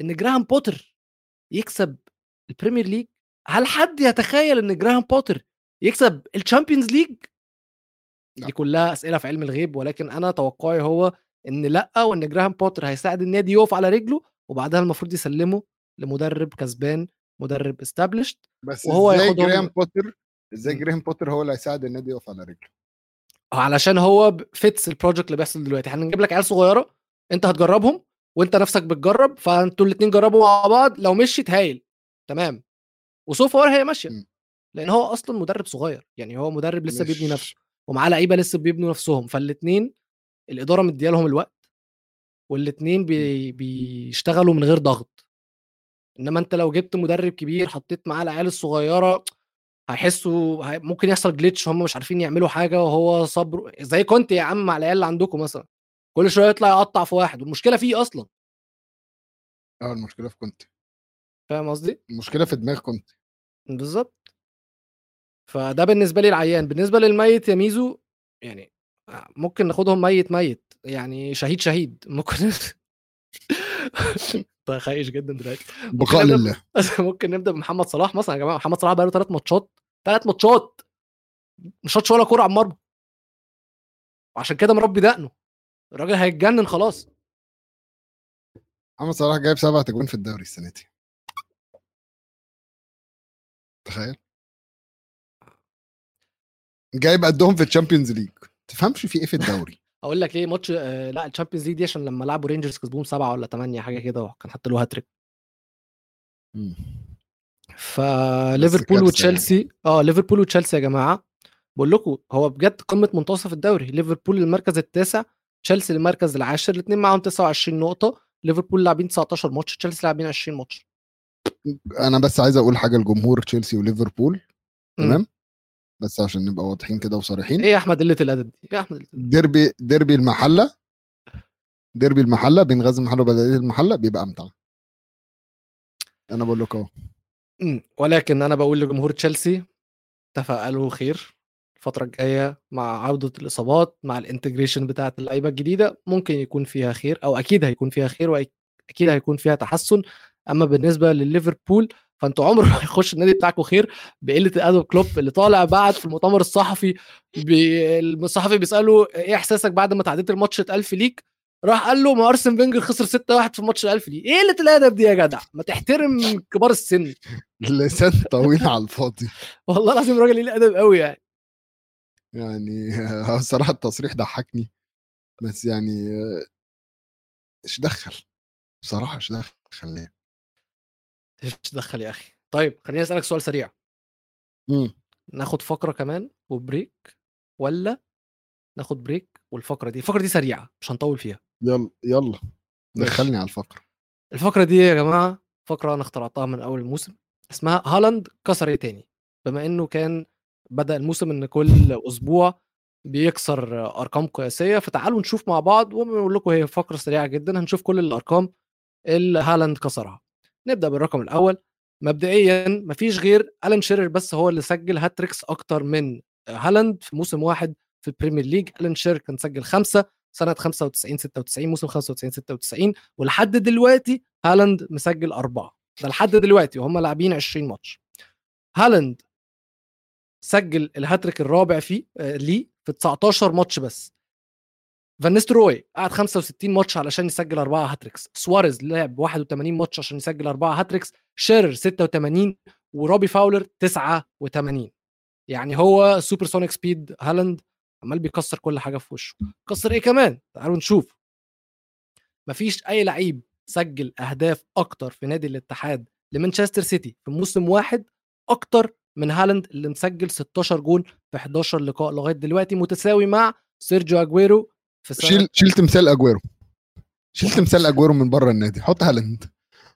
ان جراهام بوتر يكسب البريمير ليج؟ هل حد يتخيل ان جراهام بوتر يكسب الشامبيونز ليج؟ دي كلها اسئله في علم الغيب، ولكن انا توقعي هو ان لا، وان جراهام بوتر هيساعد النادي يقف على رجله، وبعدها المفروض يسلمه لمدرب كسبان، مدرب استابلشت. بس وهو ازاي جراهام بوتر هو اللي هيساعد النادي يقف على رجله؟ علشان هو فيتس البروجكت اللي بيحصل دلوقتي. هنجيب لك عيال صغيره انت هتجربهم وانت نفسك بتجرب، فانتوا الاثنين جربوا مع بعض، لو مشيت هايل تمام، وسوف فور هي ماشيه، لان هو اصلا مدرب صغير، يعني هو مدرب لسه بيبني نفسه ومعاه لعيبه لسه بيبنوا نفسهم. فالاثنين الاداره مديه لهم الوقت، والاثنين بيشتغلوا من غير ضغط. انما انت لو جبت مدرب كبير حطيت معاه العيال الصغيره هيحسوا ممكن يحصل جليتش، هم مش عارفين يعملوا حاجه، وهو صبر زي كنت يا عم على العيال اللي عندكم مثلا كل شويه يطلع يقطع في واحد، والمشكله فيه اصلا. المشكله في كنت، فاهم قصدي؟ المشكله في دماغ كنت بالظبط. فده بالنسبه لي العيان. بالنسبه للميت يا ميزو، يعني ممكن ناخدهم ميت، يعني شهيد ممكن ده خايش جدا دلوقتي، بقاء لله. ممكن نبدا بمحمد صلاح مثلا. يا جماعه محمد صلاح بقى له 3 ماتشات مش شاط ولا كوره على المرمى، وعشان كده مربي دقنه، الراجل هيتجنن خلاص. محمد صلاح جايب 7 تجوان في الدوري السنه دي، تخيل. جايب قدهم في الشامبيونز ليج، تفهمش في ايه في الدوري. اقول لك ليه ماتش لا الشامبيونز ليج دي، عشان لما لعبوا رينجرز كسبوهم 7 ولا 8 حاجه كده، كان حتى له هاتريك. فليفربول وتشيلسي، ليفربول وتشيلسي يا جماعه بقول لكم هو بجد قمه منتصف الدوري. ليفربول المركز التاسع، تشيلسي المركز العاشر، الاثنين معاهم 29 نقطه. ليفربول لاعبين 19 ماتش، تشيلسي لاعبين 20 ماتش. انا بس عايز اقول حاجه لجمهور تشيلسي وليفربول، تمام؟ بس عشان نبقى واضحين كده وصريحين. ايه يا احمد قله الادب دي يا احمد؟ ديربي المحله بين غزل المحله وبلديه المحله بيبقى امتع، انا بقول لك اهو. ولكن انا بقول لجمهور تشيلسي تفائلوا خير الفتره الجايه، مع عوده الاصابات، مع الانتجريشن بتاعه اللعيبه الجديده، ممكن يكون فيها خير، او اكيد هيكون فيها خير، واكيد هيكون فيها تحسن. اما بالنسبه لليفربول فانتوا عمره ما هيخش النادي بتاعكم خير بقله الادب. كلوب اللي طالع بعد في المؤتمر الصحفي، الصحفي بيساله ايه احساسك بعد ما تعديت الماتش الألف ليك، راح قال له ما ارسن فينجر خسر 6-1 في ماتش الألف ليك. ايه قله الادب دي يا جدع؟ ما تحترم كبار السن. لسان طويل على الفاضي، والله العظيم راجل ليه ادب قوي. يعني الصراحه التصريح ضحكني، بس يعني ايش دخل بصراحه، ايش دخل خليه يا اخي. طيب خليني اسالك سؤال سريع، ناخد فقره كمان وبريك، ولا ناخد بريك والفقره دي؟ الفقره دي سريعه مش هنطول فيها. يلا دخلني على الفقره دي يا جماعه. فقره انا اخترعتها من اول الموسم، اسمها هالاند كسر ايه تاني. بما انه كان بدا الموسم ان كل اسبوع بيكسر ارقام قياسيه، فتعالوا نشوف مع بعض ونقول لكم. هي فقره سريعه جدا، هنشوف كل الارقام اللي هالاند كسرها. نبدأ بالرقم الأول. مبدئيا مفيش غير ألان شيرر بس هو اللي سجل هاتريكس أكتر من هالاند في موسم واحد في البريمير ليج. ألان شيرر كان سجل 5 سنة 95-96، موسم 95-96، ولحد دلوقتي هالاند مسجل 4، ده لحد دلوقتي وهم لاعبين 20 ماتش. هالاند سجل الهاتريك الرابع فيه ليه في 19 ماتش بس. فان نيستروي قعد 65 ماتش علشان يسجل 4 هاتريكس. سواريز لعب 81 ماتش عشان يسجل 4 هاتريكس. شيرر 86، وروبي فاولر 89. يعني هو سوبر سونيك سبيد هالاند، عمال بيكسر كل حاجه في وشه. كسر ايه كمان؟ تعالوا نشوف. مفيش اي لعيب سجل اهداف اكتر في نادي الاتحاد لمانشستر سيتي في موسم واحد اكتر من هالاند، اللي مسجل 16 جول في 11 لقاء لغايه دلوقتي، متساوي مع سيرجيو اجويرو شيل تمثال اجويرو، شيل تمثال اجويرو من بره النادي، حط هالاند،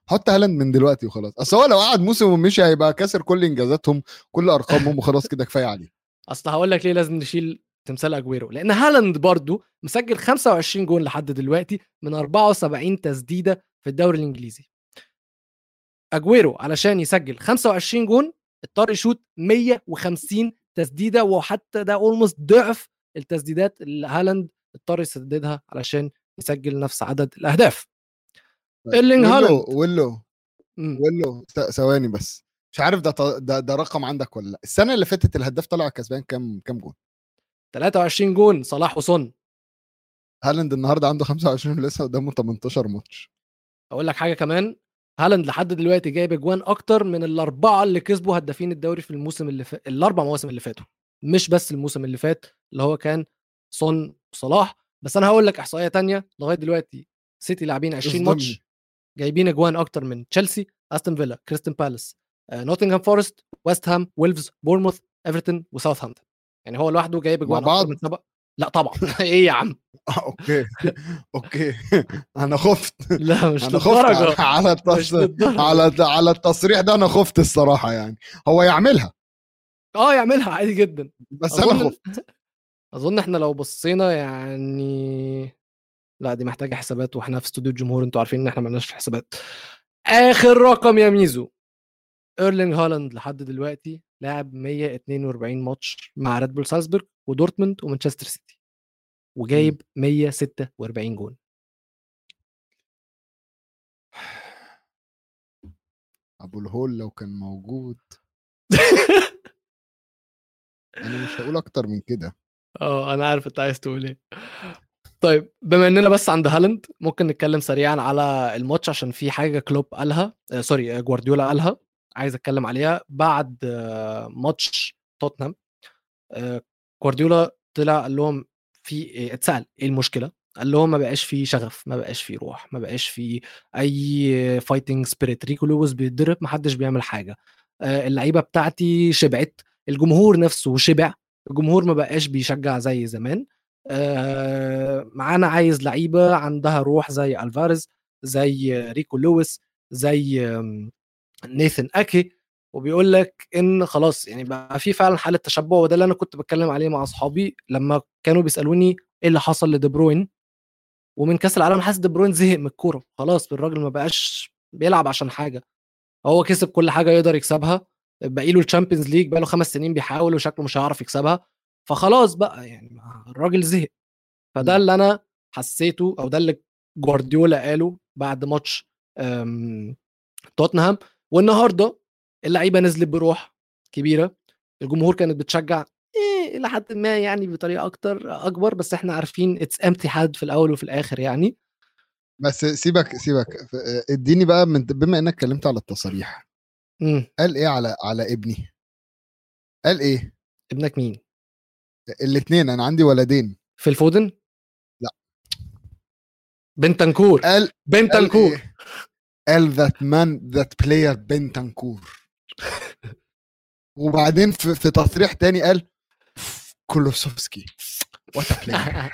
حط هالاند من دلوقتي وخلاص. اصل هو لو قعد موسم ومشي هيبقى كسر كل انجازاتهم كل ارقامهم وخلاص كده كفايه عليه. اصل هقول لك ليه لازم نشيل تمثال اجويرو، لان هالاند برضو مسجل 25 جون لحد دلوقتي من 74 تسديده في الدوري الانجليزي. اجويرو علشان يسجل 25 جون اضطر يشوط 150 تسديده، وحتى ده اولموست ضعف التسديدات اللي هالاند اضطر يسددها علشان يسجل نفس عدد الاهداف. ايرلينج هالاند ولو ثواني بس، مش عارف ده رقم عندك ولا لا؟ السنه اللي فاتت الهداف طلع كسبان كام جون؟ 23 جون صلاح وسون. هالاند النهارده عنده 25 لسه قدامه 18 ماتش. اقول لك حاجه كمان، هالاند لحد دلوقتي جايب اجوان اكتر من الاربعه اللي كسبوا هدافين الدوري في الموسم اللي الاربع مواسم اللي فاتوا، مش بس الموسم اللي فات اللي هو كان سون وصلاح بس. انا هقول لك احصائيه تانية، لغايه دلوقتي سيتي لاعبين 20 ماتش جايبين اجوان اكتر من تشيلسي، استون فيلا، كريستال بالاس، نوتنغهام فورست، ويست هام، ويلفز، بورموث، ايفرتون وساوثهامبتون. يعني هو لوحده جايب اجوان اكتر من سبق. لا طبعا. ايه يا عم؟ اوكي انا خفت. لا مش للدرجه، على التصريح ده انا خفت الصراحه. يعني هو يعملها، يعملها عادي جدا، بس انا خفت. اظن احنا لو بصينا يعني، لا دي محتاجه حسابات واحنا في استوديو الجمهور، انتوا عارفين ان احنا ما لناش في حسابات. اخر رقم يا ميزو، ايرلينج هالاند لحد دلوقتي لاعب 142 ماتش مع ريد بول سالزبورغ ودورتموند ومانشستر سيتي، وجايب 146 جول. ابو الهول لو كان موجود انا مش هقول اكتر من كده. انا عارف انت عايز تقول ايه. طيب بما اننا بس عند هالاند، ممكن نتكلم سريعا على الماتش عشان في حاجه كلوب قالها، سوري جوارديولا قالها، عايز اتكلم عليها. بعد ماتش توتنهام جوارديولا طلع قال لهم، في اتسأل ايه المشكله، قال لهم ما بقاش فيه شغف، ما بقاش فيه روح، ما بقاش فيه اي فايتنج سبيريت، ريكو لويس بيتضرب محدش بيعمل حاجه، اللعيبه بتاعتي شبعت، الجمهور نفسه شبع، الجمهور ما بقاش بيشجع زي زمان، معانا عايز لعيبه عندها روح زي الفاريز، زي ريكو لويس، زي نيثن اكي. وبيقول لك ان خلاص يعني بقى في فعلا حاله تشبع، وده اللي انا كنت بتكلم عليه مع اصحابي لما كانوا بيسالوني ايه اللي حصل لدي بروين ومن كاس العالم. حاسس دي بروين زهق من الكوره خلاص، الراجل ما بقاش بيلعب عشان حاجه، هو كسب كل حاجه يقدر يكسبها، بقى له الشامبيونز ليج بقى له 5 سنين بيحاول وشكله مش هيعرف يكسبها، فخلاص بقى يعني الراجل زهق. فده اللي انا حسيته، او ده اللي جوارديولا قاله بعد ماتش توتنهام. والنهارده اللعيبه نزلت بروح كبيره، الجمهور كانت بتشجع الى حد ما يعني بطريقه اكبر، بس احنا عارفين اتس امتي حد في الاول وفي الاخر يعني. بس سيبك اديني بقى، بما انك اتكلمت على التصريح، قال ايه على ابني؟ قال ايه؟ ابنك مين؟ الاثنين، انا عندي ولدين. في الفودن؟ لا، بنتنكور. قال بنتنكور. قال إيه؟ قال that man that player بنتنكور. وبعدين في تصريح تاني قال كولوسوفسكي what a player.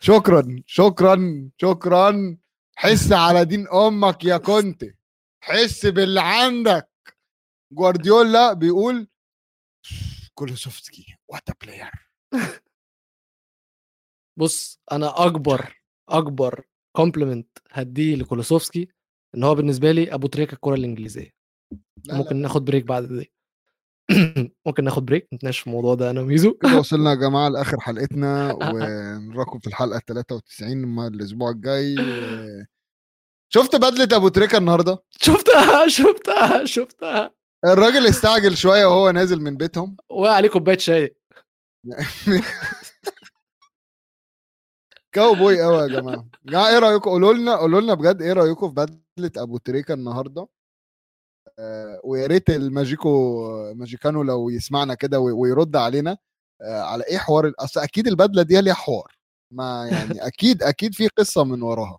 شكرا شكرا شكرا، حس على دين امك يا كنت، حس باللي عندك. جوارديولا بيقول كولوسوفسكي what a player. بص انا اكبر كومبلمنت هديه لكولوسوفسكي ان هو بالنسبه لي ابو تريكه الكره الانجليزيه. ممكن ناخد بريك بعد دي. ممكن ناخد بريك نتناقش في الموضوع ده انا وميزو كده. وصلنا يا جماعه لاخر حلقتنا، ونراكم في الحلقه 93 الاسبوع الجاي. شفت بدله ابو تريكه النهارده؟ شفتها. الراجل استعجل شويه وهو نازل من بيتهم، وعليه كوبايه شاي. كاوبوي قوي يا جماعه. ايه رايكم؟ قولوا لنا بجد ايه رايكم في بدله ابو تريكه النهارده؟ ويا ريت الماجيكانو لو يسمعنا كده ويرد علينا على ايه حوار اكيد البدله دي ليها حوار، ما يعني اكيد في قصه من وراها.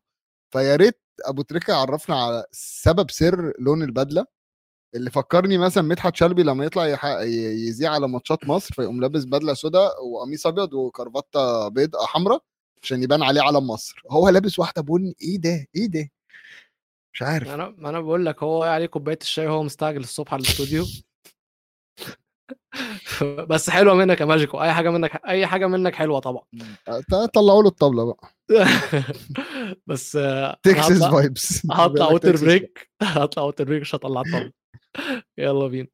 فيا ريت ابو تريكه عرفنا على سبب سر لون البدله، اللي فكرني مثلا مدحت شلبي لما يطلع يذيع على ماتشات مصر فيقوم لابس بدله سوداء وقميص ابيض وكرافته بيضاء حمراء عشان يبان عليه علم مصر, هو لابس واحده بني. ايه ده ايه ده مش عارف. انا بقول لك هو عليه كوبايه الشاي وهو مستعجل الصبح على الاستوديو. بس حلوه منك يا ماجيكو, اي حاجه منك حلوه طبعا. طلعوا له الطبله بقى. بس تكساس فايبس. هطلع اوتر بريك مش هطلع الطبله. يلا بينا.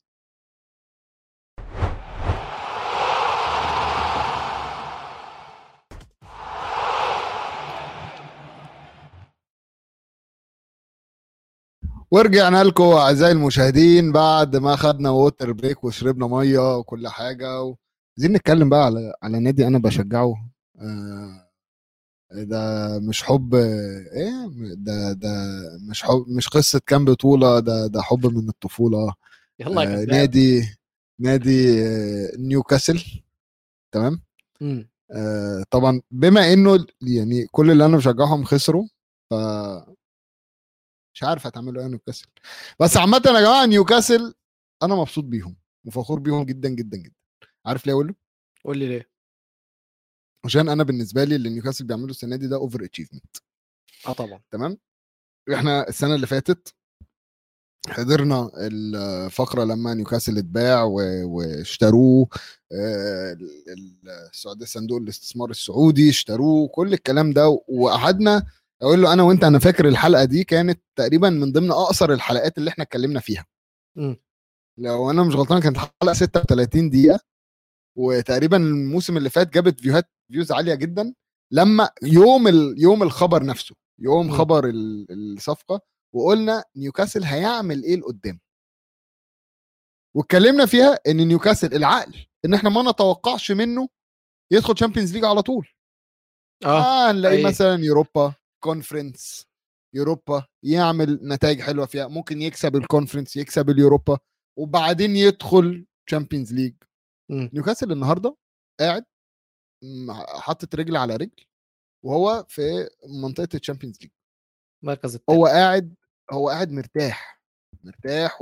ورجعنا لكم اعزائي المشاهدين بعد ما خدنا ووتر بريك وشربنا ميه وكل حاجه, عايزين نتكلم بقى على نادي انا بشجعه. ده مش حب ايه, ده مش حب, مش قصه كام بطوله, ده حب من الطفوله. يلا نادي نيوكاسل. تمام. طبعا بما انه يعني كل اللي انا بشجعهم خسروا, ف مش عارف هتعملوا ايه نيوكاسل. بس عامه يا جماعه نيوكاسل انا مبسوط بيهم وفخور بيهم جدا جدا جدا. عارف ليه؟ اقول قول لي ليه. عشان انا بالنسبه لي اللي نيوكاسل بيعملوا السنه دي ده اوفر اتشيفمنت. طبعا. تمام. احنا السنه اللي فاتت حضرنا الفقره لما نيوكاسل اتباع واشتروه, السعوديه صندوق الاستثمار السعودي اشتروه, كل الكلام ده. وقعدنا اقول له انا وانت, انا فاكر الحلقه دي كانت تقريبا من ضمن اقصر الحلقات اللي احنا اتكلمنا فيها. لو انا مش غلطان كانت حلقه 36 دقيقه, وتقريبا الموسم اللي فات جابت فيوز عاليه جدا لما يوم الخبر نفسه, يوم خبر الصفقه, وقلنا نيوكاسل هيعمل ايه لقدام. واتكلمنا فيها ان نيوكاسل العقل ان احنا ما نتوقعش منه يدخل شامبيونز ليج على طول. نلاقي مثلا يوروبا كونفرنس, يوروبا يعمل نتائج حلوة فيها, ممكن يكسب الكونفرنس يكسب اليوروبا وبعدين يدخل تشامبيونز ليج. نيوكاسل النهاردة قاعد حطت رجل على رجل وهو في منطقة التشامبيونز ليج, مركز التاني. هو قاعد مرتاح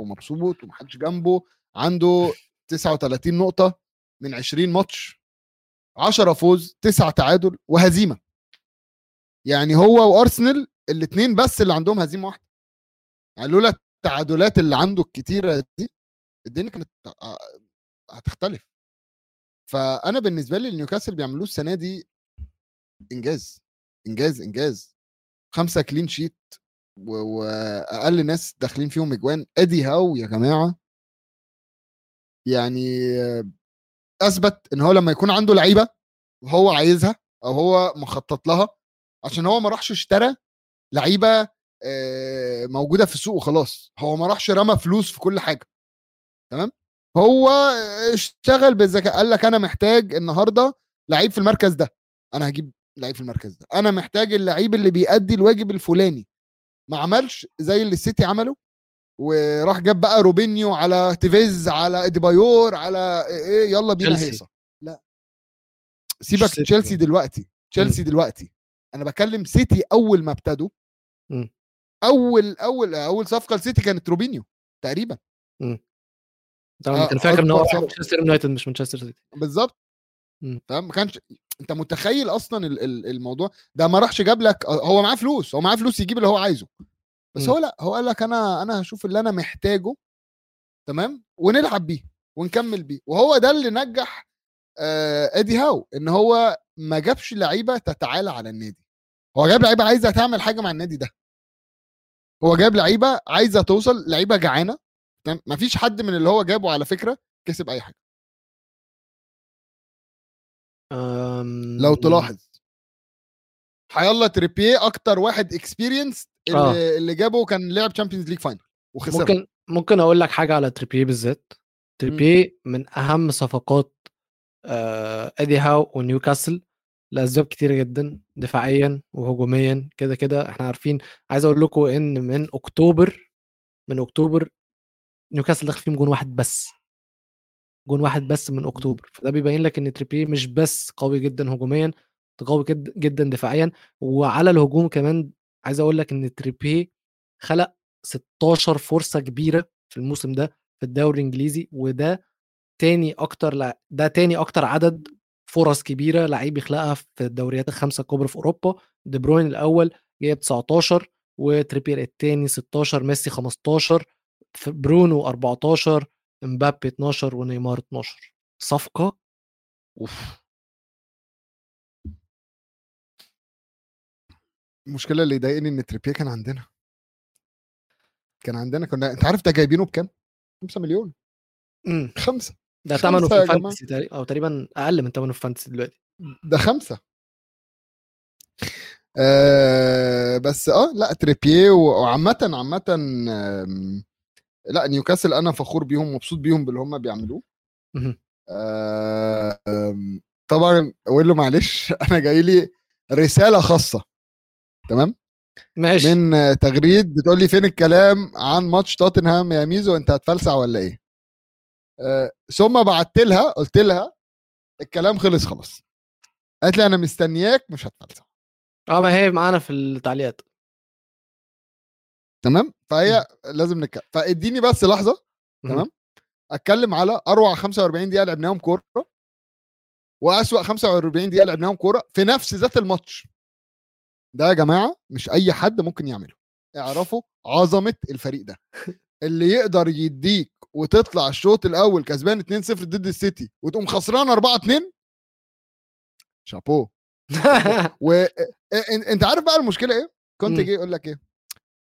ومبسوط ومحدش جنبه, عنده 39 نقطة من 20 ماتش, 10 فوز 9 تعادل وهزيمة. يعني هو وارسنال الاثنين بس اللي عندهم هزيمه واحده. قالوا لك التعادلات اللي عنده الكتيره دي الدنيا كانت هتختلف. فانا بالنسبه لي نيوكاسل بيعملوه السنه دي انجاز انجاز انجاز. 5 كلين شيت واقل ناس داخلين فيهم اجوان. ادي هاو يا جماعه يعني اثبت ان هو لما يكون عنده لعيبه وهو عايزها او هو مخطط لها, عشان هو ما راحش اشترى لعيبه موجوده في السوق وخلاص, هو ما راحش رمى فلوس في كل حاجه. تمام. هو اشتغل بالذكاء, قال لك انا محتاج النهارده لعيب في المركز ده, انا هجيب لعيب في المركز ده, انا محتاج اللعيب اللي بيأدي الواجب الفلاني. ما عملش زي اللي السيتي عمله وراح جاب بقى روبينيو على تيفيز على اديبايور على ايه, يلا بينا هيصه. لا سيبك تشيلسي دلوقتي, انا بكلم سيتي اول ما ابتدوا. اول صفقه لسيتي كانت روبينيو تقريبا. طبعا كان فاكر ان هو مانشستر يونايتد مش مانشستر سيتي بالظبط. تمام. ما كانش انت متخيل اصلا الموضوع ده. ما راحش جاب لك, هو معاه فلوس, يجيب اللي هو عايزه. بس هو لا, هو قال لك انا هشوف اللي انا محتاجه. تمام. ونلعب بيه ونكمل بيه. وهو ده اللي نجح ادي هاو, ان هو ما جابش لعيبه تتعالى على النادي, هو جاب لعيبه عايزه تعمل حاجه مع النادي ده. هو جاب لعيبه عايزه توصل, لعيبه جعانه. ما فيش حد من اللي هو جابه على فكره كسب اي حاجه. لو تلاحظ حيالله تريبيه اكتر واحد اكسبيرينس اللي جابه كان لعب تشامبيونز ليج فاينل وخسر. ممكن اقول لك حاجه على تريبيه بالذات. تريبيه من اهم صفقات ادي هاو ونيوكاسل لأسباب كتير جدا, دفاعيا وهجوميا. كده احنا عارفين. عايز اقول لكم ان من اكتوبر نيوكاسل دخل فيهم جون واحد بس من اكتوبر. فده بيبين لك ان تريبيه مش بس قوي جدا هجوميا, قوي جدا دفاعيا. وعلى الهجوم كمان عايز اقول لك ان تريبيه خلق 16 فرصه كبيره في الموسم ده في الدوري الانجليزي، وده تاني اكتر عدد فرص كبيره لعيب يخلقها في الدوريات الخمسه الكبرى في اوروبا. دي بروين الاول جايب 19، وتريبير الثاني 16، ميسي 15، برونو 14، امبابي 12، ونيمار 12. صفقه اوف. المشكله اللي ضايقني ان تريبير كان عندنا كنا انت عارف ده جايبينه بكام؟ 5 مليون. 5 ده ثمنه في فانتسي تقريبا اقل من ثمنه في فانتسي دلوقتي. ده 5 بس. لا تريبير وعامه لا نيوكاسل انا فخور بيهم، مبسوط بيهم باللي هم بيعملوه. طبعا اقول له معلش انا جاي لي رساله خاصه، تمام ماشي، من تغريد بتقول لي فين الكلام عن ماتش توتنهام يا ميزو، انت هتفلسع ولا ايه؟ ثم بعت لها قلت لها الكلام خلص خلاص، قالت لي انا مستنياك مش هتفلسع. ما هي معانا في التعليقات تمام، فهي لازم نتكلم، فاديني بس لحظه تمام اتكلم على اروع 45 دقيقه لعبناهم كوره واسوا 45 دقيقه لعبناهم كوره في نفس ذات الماتش ده. يا جماعه مش اي حد ممكن يعمله، اعرفوا عظمه الفريق ده اللي يقدر يديك وتطلع الشوط الاول كسبان 2-0 ضد السيتي وتقوم خسران 4-2. شابو. وانت عارف بقى المشكله ايه؟ كنت جاي اقول لك ايه،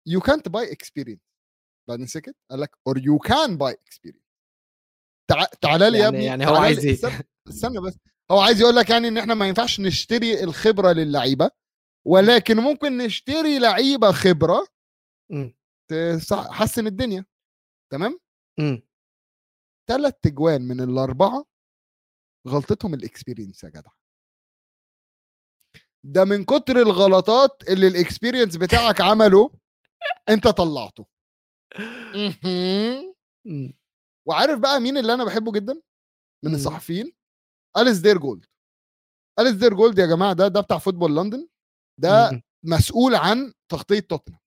you can't buy experience، بعدين سكت قال لك or you can buy experience. تعالى لي يا ابني، يعني هو عايز ايه؟ استنى بس، هو عايز يقول لك يعني ان احنا ما ينفعش نشتري الخبره للعيبه، ولكن ممكن نشتري لعيبه خبره تحسن الدنيا. تمام. 3 تجوان من 4 غلطتهم الاكسبيرينس يا جدع. ده من كتر الغلطات اللي الاكسبيرينس بتاعك عمله انت طلعته. وعارف بقى مين اللي انا بحبه جدا من الصحفيين؟ أليسدير جولد. أليسدير جولد يا جماعه ده بتاع فوتبول لندن، ده مسؤول عن تغطيه توتنهام.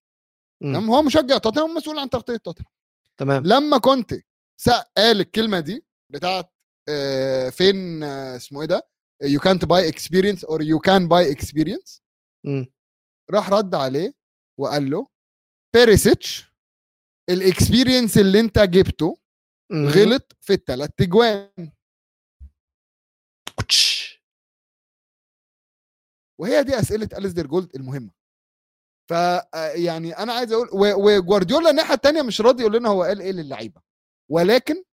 تمام، هو مشجع توتنهام، مسؤول عن تغطيه توتنهام. تمام. لما كنت قال الكلمه دي بتاعت فين اسمه ايه ده، you can't buy experience or you can buy experience، راح رد عليه وقال له بيريسيتش الاكسبيرينس اللي انت جبته غلط في 3 تجوان. وهي دي اسئله أليسدير جولد المهمه. فيعني انا عايز اقول، وجوارديولا الناحيه الثانيه مش راضي يقول لنا هو قال ايه للعيبه، ولكن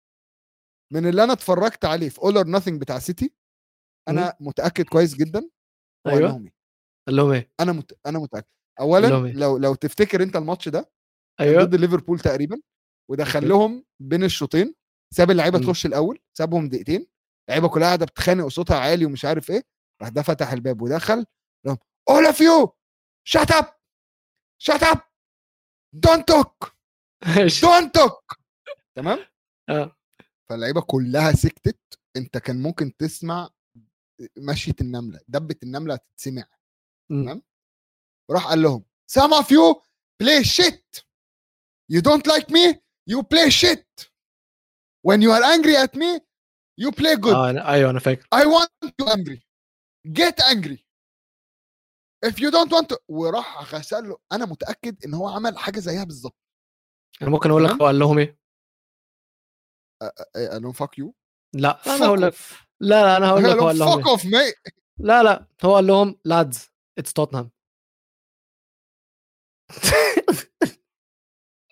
من اللي انا اتفرجت عليه في All or Nothing بتاع سيتي انا متاكد كويس جدا. ايوه اللهم ايه، انا متاكد. اولا لو تفتكر انت الماتش ده أيوة. ضد ليفربول تقريبا، ودخلهم بين الشوطين، ساب اللعيبه تخش الاول، سابهم دقيقتين، اللعيبه كلها قاعده بتخانق وصوتها عالي ومش عارف ايه، راح ده فتح الباب ودخل لهم اولا فيو شات اب دونت توك. تمام. فاللعيبه كلها سكتت، انت كان ممكن تسمع مشية النمله، دبه النمله هتتسمع. تمام. وراح قال لهم some of you play shit, you don't like me you play shit, when you are angry at me you play good. ايوه انا فاكر. I want you angry, get angry if you don't want to. وراح غسل له. انا متاكد ان هو عمل حاجه زيها بالظبط. انا ممكن اقول لك هو قال لهم ايه. قال لهم fuck you. لا انا هقول لك، لا انا هقول لك هو قال لهم fuck off mate. لا هو قال لهم lads it's Tottenham.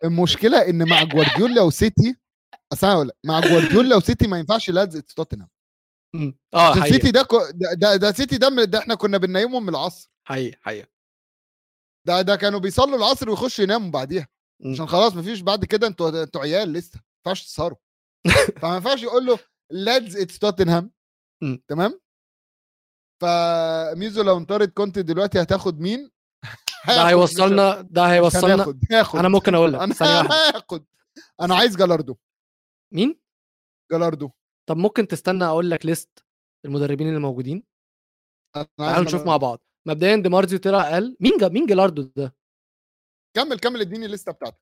المشكله ان مع جوارديولا وسيتي، اصل اقول لك مع جوارديولا وسيتي ما ينفعش lads it's Tottenham. سيتي ده سيتي ده احنا كنا بننيمهم من العصر حقيقة. ده كانوا بيصلوا العصر ويخشوا يناموا بعديها، عشان خلاص مفيش بعد كده، انتوا عيال لسه ما ينفعش تسهروا. فما ينفعش يقول له لادز اتس توتنهام. تمام. فميزو لو انطرد كنت دلوقتي هتاخد مين؟ ده هيوصلنا. انا ممكن اقول لك انا عايز جالاردو. مين جالاردو؟ طب ممكن تستنى اقول لك ليست المدربين اللي موجودين، تعالوا نشوف مع بعض. مبدئيا دي مارزيو طلع قال مين جالاردو ده. كمل اديني الليسته بتاعتك.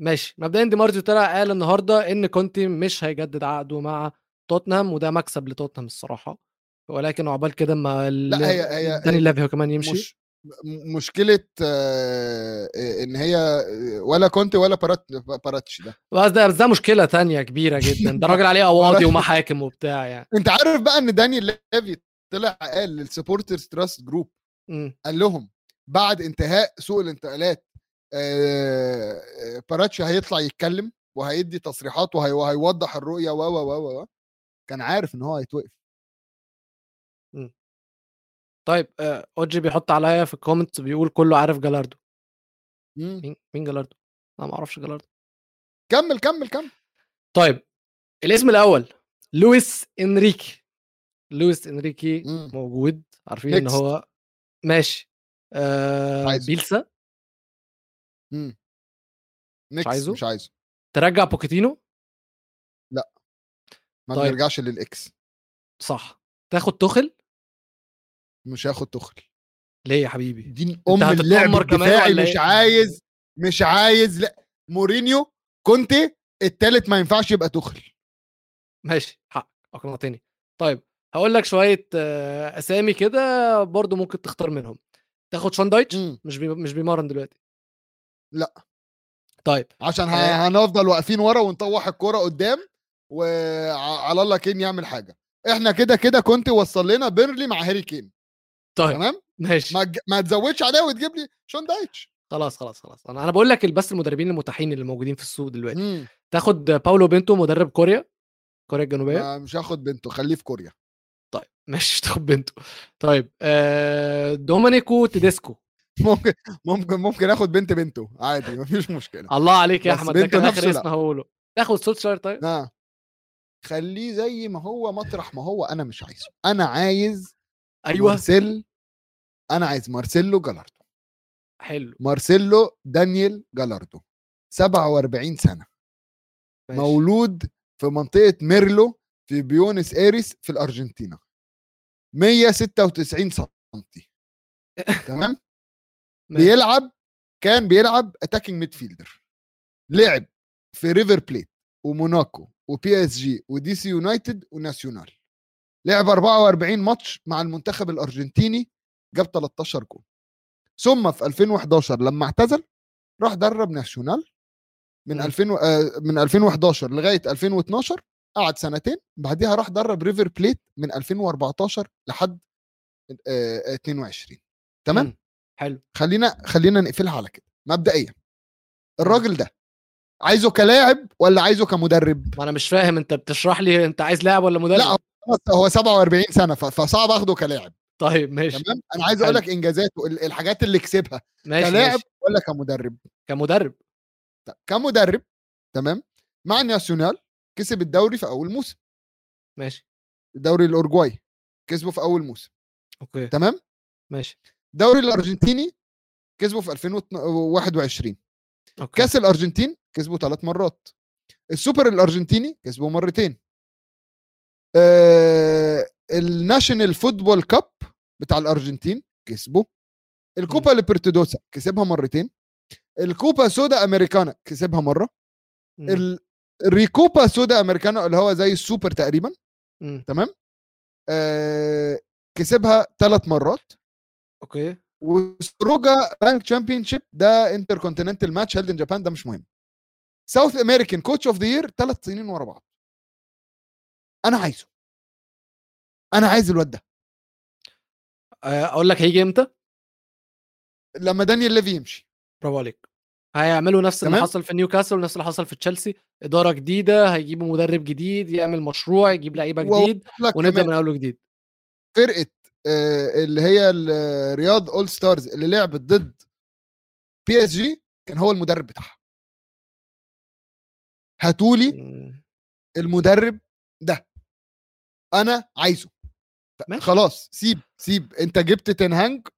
ماشي. مبدئيا دي مارتيو طلع قال النهارده ان كونتي مش هيجدد عقده مع توتنهام، وده مكسب لتوتنهام الصراحه، ولكن عقبال كده ما داني لافيو كمان يمشي. مشكله ان هي ولا كونتي ولا باراتشي ده، بس ده مشكله تانية كبيره جدا، ده راجل عليه قواضي ومحاكم وبتاع يعني. انت عارف بقى ان داني لافيو طلع قال للسبورترز تراست جروب، قال لهم بعد انتهاء سوق الانتقالات باراتشي هيطلع يتكلم وهيدي تصريحات وهيوضح الرؤيه و كان عارف ان هو هيتوقف. طيب اوجي بيحط عليا في الكومنت بيقول كله عارف جالاردو. مين جالاردو؟ انا ما اعرفش جالاردو. كمل. طيب الاسم الاول لويس انريكي موجود، عارفين ان هو ماشي. بيلسا مش عايزه. ترجع بوكيتينو؟ لا، ما بنرجعش للاكس، صح. تاخد توخل؟ مش هاخد توخل. ليه يا حبيبي؟ دين ام اللعب الدفاعي. مش عايز. لا، مورينيو، كونتي، الثالث ما ينفعش يبقى توخل. ماشي، حقك، اقنعتني. طيب هقول لك شويه اسامي كده برضو ممكن تختار منهم. تاخد شان دايتش؟ مش بيمرن دلوقتي. لا. طيب عشان هنفضل واقفين ورا ونطوح الكرة قدام وعلى الله كين يعمل حاجه. احنا كده كنت وصل لنا بيرلي مع هاري كين. طيب تمام ماشي، ما تزودش عليها وتجيب لي شون دايتش. خلاص انا بقول لك بس المدربين المتاحين اللي موجودين في السوق دلوقتي. تاخد باولو بنتو مدرب كوريا الجنوبيه؟ مش هاخد بنتو، خليه في كوريا. طيب ماشي، تاخد بنتو. طيب دومينيكو تيديسكو ممكن اخد بنتو عادي، مفيش مشكله. الله عليك يا احمد، ده كان اخر اسم هقوله. تاخد سولشاير؟ طيب خليه زي ما هو، مطرح ما هو. انا مش عايزه، انا عايز مارسيلو جالاردو. حلو، مارسيلو دانيال جالاردو، 47 سنه، ماشي. مولود في منطقه ميرلو في بيونس ايريس في الارجنتينا، 196 سم تمام. كان بيلعب اتاكينج ميدفيلدر، لعب في ريفر بليت وموناكو وبي اس جي ودي سي يونايتد وناسيونال، لعب 44 ماتش مع المنتخب الارجنتيني، جاب 13 جول. ثم في 2011 لما اعتزل راح درب ناسيونال من 2011 لغايه 2012، قعد سنتين. بعدها راح درب ريفر بليت من 2014 لحد 22. تمام. حلو، خلينا نقفلها على كده. مبدئيا الراجل ده عايزه كلاعب ولا عايزه كمدرب؟ ما انا مش فاهم، انت بتشرح لي انت عايز لاعب ولا مدرب؟ لا، هو 47 سنه فصعب اخده كلاعب. طيب ماشي تمام. انا عايز اقول لك انجازاته، الحاجات اللي كسبها، كلاعب ماشي. ولا كمدرب؟ كمدرب تمام. مع ناسيونال كسب الدوري في اول موسم، ماشي. الدوري الاورجواي كسبه في اول موسم، اوكي تمام ماشي. دوري الارجنتيني كسبه في 2021، أوكي. كاس الارجنتين كسبه 3 مرات، السوبر الارجنتيني كسبه 2 مرات، الناشنال فوتبول كاب بتاع الارجنتين كسبه، الكوبا ليبرتادوسا كسبها 2 مرات، الكوبا سودا امريكانا كسبها 1 مرة، الريكوبا سودا امريكانا اللي هو زي السوبر تقريبا، تمام، كسبها 3 مرات، اوكي. وسروجا بانك تشامبيونشيب ده انتر كونتيننتال ماتش هيلد ان جابان، ده مش مهم. ساوث امريكان كوتش اوف ذا يير 3 سنين ورا بعض. انا عايز الواد ده. اقول لك هيجي امتى؟ لما دانيال ليفي يمشي. برافو عليك. هيعملوا نفس اللي حصل في نيوكاسل ونفس اللي حصل في تشيلسي، اداره جديده، هيجيبوا مدرب جديد، يعمل مشروع، يجيب لعيبه جديد، ونبدا من اول جديد. فرقه اللي هي الرياض اول ستارز اللي لعبت ضد بي اس جي كان هو المدرب بتاعها. هاتولي المدرب ده، انا عايزه. خلاص، سيب انت جبت تنهانج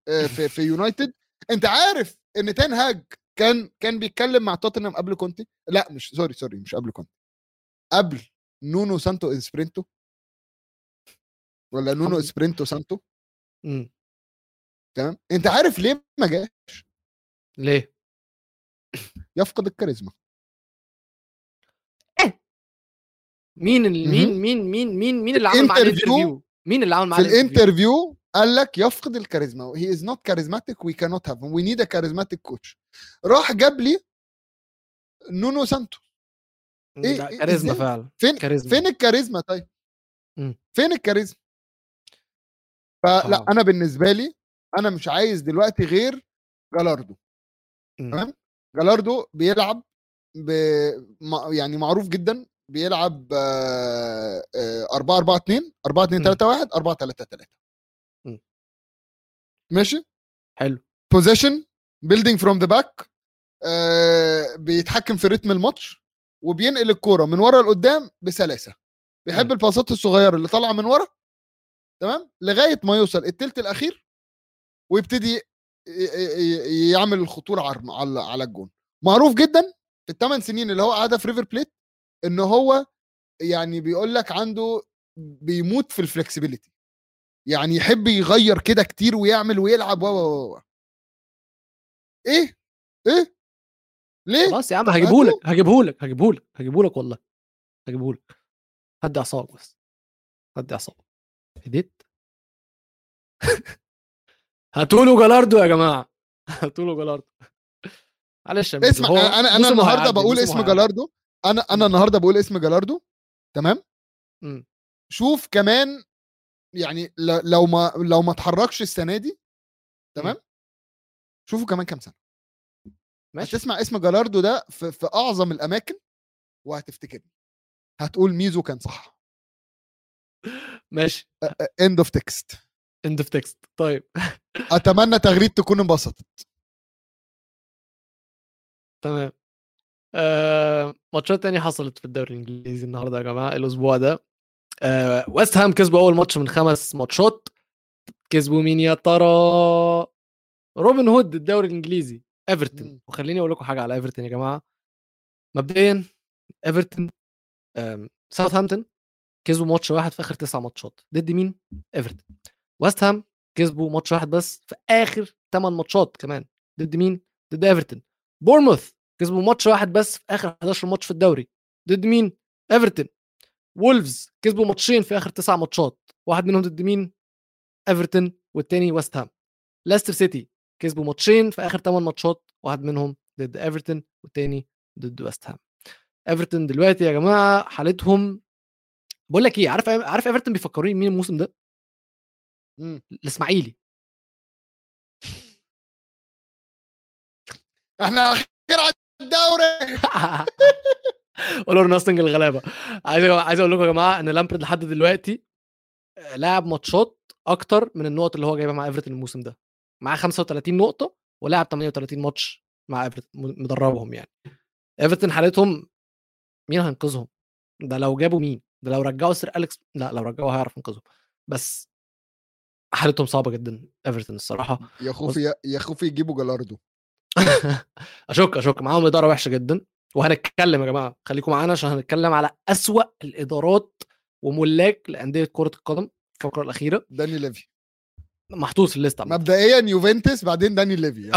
في يونايتد. انت عارف ان تنهانج كان بيتكلم مع توتنهام قبل كونتي، لا مش سوري مش قبل كونتي، قبل نونو سانتو اسبرينتو، ولا نونو اسبرينتو سانتو. تمام. انت عارف ليه ما جاش؟ ليه؟ يفقد الكاريزما. مين اللي عمل مع الانترفيو؟ مين اللي عمل مع الانترفيو قال لك يفقد الكاريزما. هي از نوت كاريزماتيك وي كانوت هاف وي نيد ا كاريزماتيك كوتش. راح جاب لي نونو سانتو. إيه كاريزما فعلا. فين الكاريزما؟ طيب فين الكاريزما؟ فلا انا بالنسبه لي انا مش عايز دلوقتي غير جالاردو. تمام. جالاردو بيلعب يعني معروف جدا، بيلعب 4-4-2 4-2-3-1 4-3-3. ماشي حلو. بوزيشن بيلدينج فروم ذا باك، بيتحكم في رتم الماتش وبينقل الكوره من ورا لقدام بسلاسه، بيحب الباصات الصغيره اللي طالعه من ورا، تمام، لغايه ما يوصل الثلث الاخير ويبتدي يعمل الخطوره على الجون. معروف جدا في الثمان سنين اللي هو قاعده في ريفر بليت ان هو يعني بيقول لك عنده بيموت في الفلكسبيليتي، يعني يحب يغير كده كتير ويعمل ويلعب ايه ليه؟ خلاص يا عم هجيبهولك والله هجيبهولك. هدي اعصابك بس، هدي اعصابك. هديت هاتولو جالاردو يا جماعه، هاتولو جالاردو. معلش اسمع، انا النهارده بقول اسم جالاردو، انا النهارده بقول اسم جالاردو، تمام. شوف كمان يعني لو ما اتحركش السنه دي، تمام، شوفوا كمان كام سنه ماشي. هتسمع اسم جالاردو ده في اعظم الاماكن وهتفتكرني، هتقول ميزو كان صح. ماشي، end of text. طيب اتمنى تغريد تكون انبسطت. تمام. ماتشات تانية حصلت في الدوري الانجليزي النهارده يا جماعه الاسبوع ده. ويست هام كسبوا اول ماتش من 5 ماتشات. كسبوا مين يا ترى؟ روبن هود الدوري الانجليزي، ايفرتون. وخليني اقول لكم حاجه على ايفرتون يا جماعه. مبدئيا ايفرتون ساوثهامبتون كسبوا ماتش واحد في اخر 9 ماتشات ضد مين؟ ايفرتون. ويست هام كسبوا ماتش واحد بس في اخر 8 ماتشات كمان ضد مين؟ ضد ايفرتون. بورموث كسبوا ماتش واحد بس في اخر 11 ماتش في الدوري ضد مين؟ ايفرتون. وولفز كسبوا ماتشين في اخر 9 ماتشات، واحد منهم ضد مين؟ ايفرتون، والتاني ويست هام. لاستر سيتي كسبوا ماتشين في اخر 8 ماتشات، واحد منهم ضد ايفرتون والتاني ضد ويست هام. ايفرتون دلوقتي يا جماعه حالتهم بقول لك ايه، عارف ايفرتون بيفكروني مين الموسم ده؟ الاسماعيلي. احنا اخيرا على الدوري. قولوا ناستنج الغلابه. عايز اقول لكم يا جماعه ان لامبرد لحد دلوقتي لاعب ماتشات اكتر من النقط اللي هو جايبها مع ايفرتون الموسم ده، مع 35 نقطه ولعب 38 ماتش مع ايفرتون مدربهم. يعني ايفرتون حالتهم مين هينقذهم؟ ده لو جابوا مين؟ ده لو رجعوا سير أليكس؟ لا، لو رجعوا هيعرف ينقذهم، بس حالتهم صعبه جدا ايفرتون الصراحه. يا خوفي يجيبوا جالاردو. اشك معاهم اداره وحشه جدا، وهنتكلم يا جماعه خليكم معانا عشان هنتكلم على أسوأ الادارات وملاك لانديه كره القدم الفقره الاخيره. داني ليفي محطوط في الليسته مبدئيا، يوفنتوس بعدين داني ليفي.